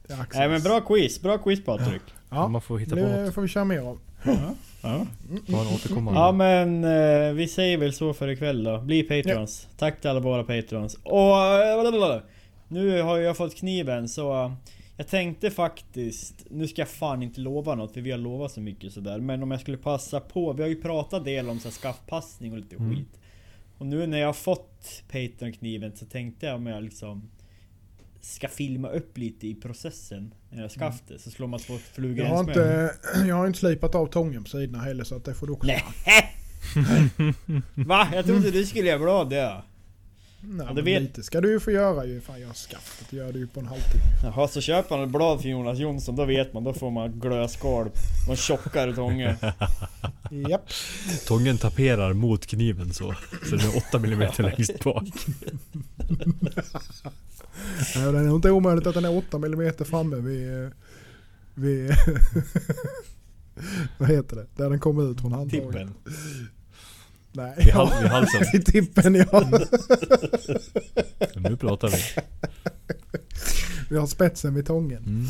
Det är Nej, men bra quiz, bra quiz Patrik. Ja, ja. Man får hitta på det något. Får vi köra mer av. Ja, ja. ja men eh, vi säger väl så för ikväll då. Bli patrons, ja. Tack till alla våra patrons. Och blablabla. Nu har jag fått kniven, så jag tänkte faktiskt, nu ska jag fan inte lova något, för vi har lovat så mycket sådär. Men om jag skulle passa på, vi har ju pratat del om så här, skaffpassning och lite mm. skit. Och nu när jag har fått patronkniven, så tänkte jag om jag liksom ska filma upp lite i processen när jag skaffade, mm. så slår man två flugor. Jag har inte, jag har inte slipat av tången på sidorna heller, så att det får du också. Nej. Va? Jag trodde du skulle göra bra det. Nej, ja, vet... lite ska du ju få göra ju. Fan, jag har skaffat det, gör det ju på en halvtimme. Jaha, så köper han ett blad för Jonas Jonsson, då vet man, då får man glöskalv. Man tjockar tången. Japp. Tången taperar mot kniven så, så den är åtta millimeter längst bak. Nej, det är inte omöjligt att den är åtta millimeter framme vid, vid vad heter det? Där den kommer ut från handtaget. Tippen. Nej. Vid halsen. Vid tippen, ja. Nu pratar vi. Vi har spetsen vid tången. Mm.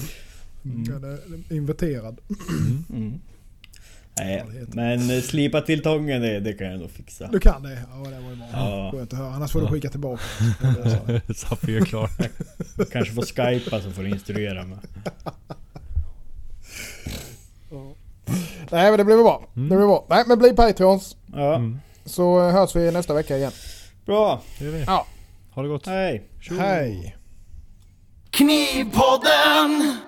Mm. Ja, den är inverterad. Mm. Mm. Nej, men slipa till tången, det, det kan jag nog fixa. Du kan det, ja, det var ju ja. Går inte höra. Annars får du skicka tillbaka. Saffir är klar. Kanske får skypa så får du instruera mig. Ja. Nej, men det blir bra. Mm. Det blir bra. Nej, men bli Patreons. Ja. Mm. Så hörs vi nästa vecka igen. Bra. Det är vi. Ja. Ha det gott. Hej. Tjur. Hej. Knivpodden.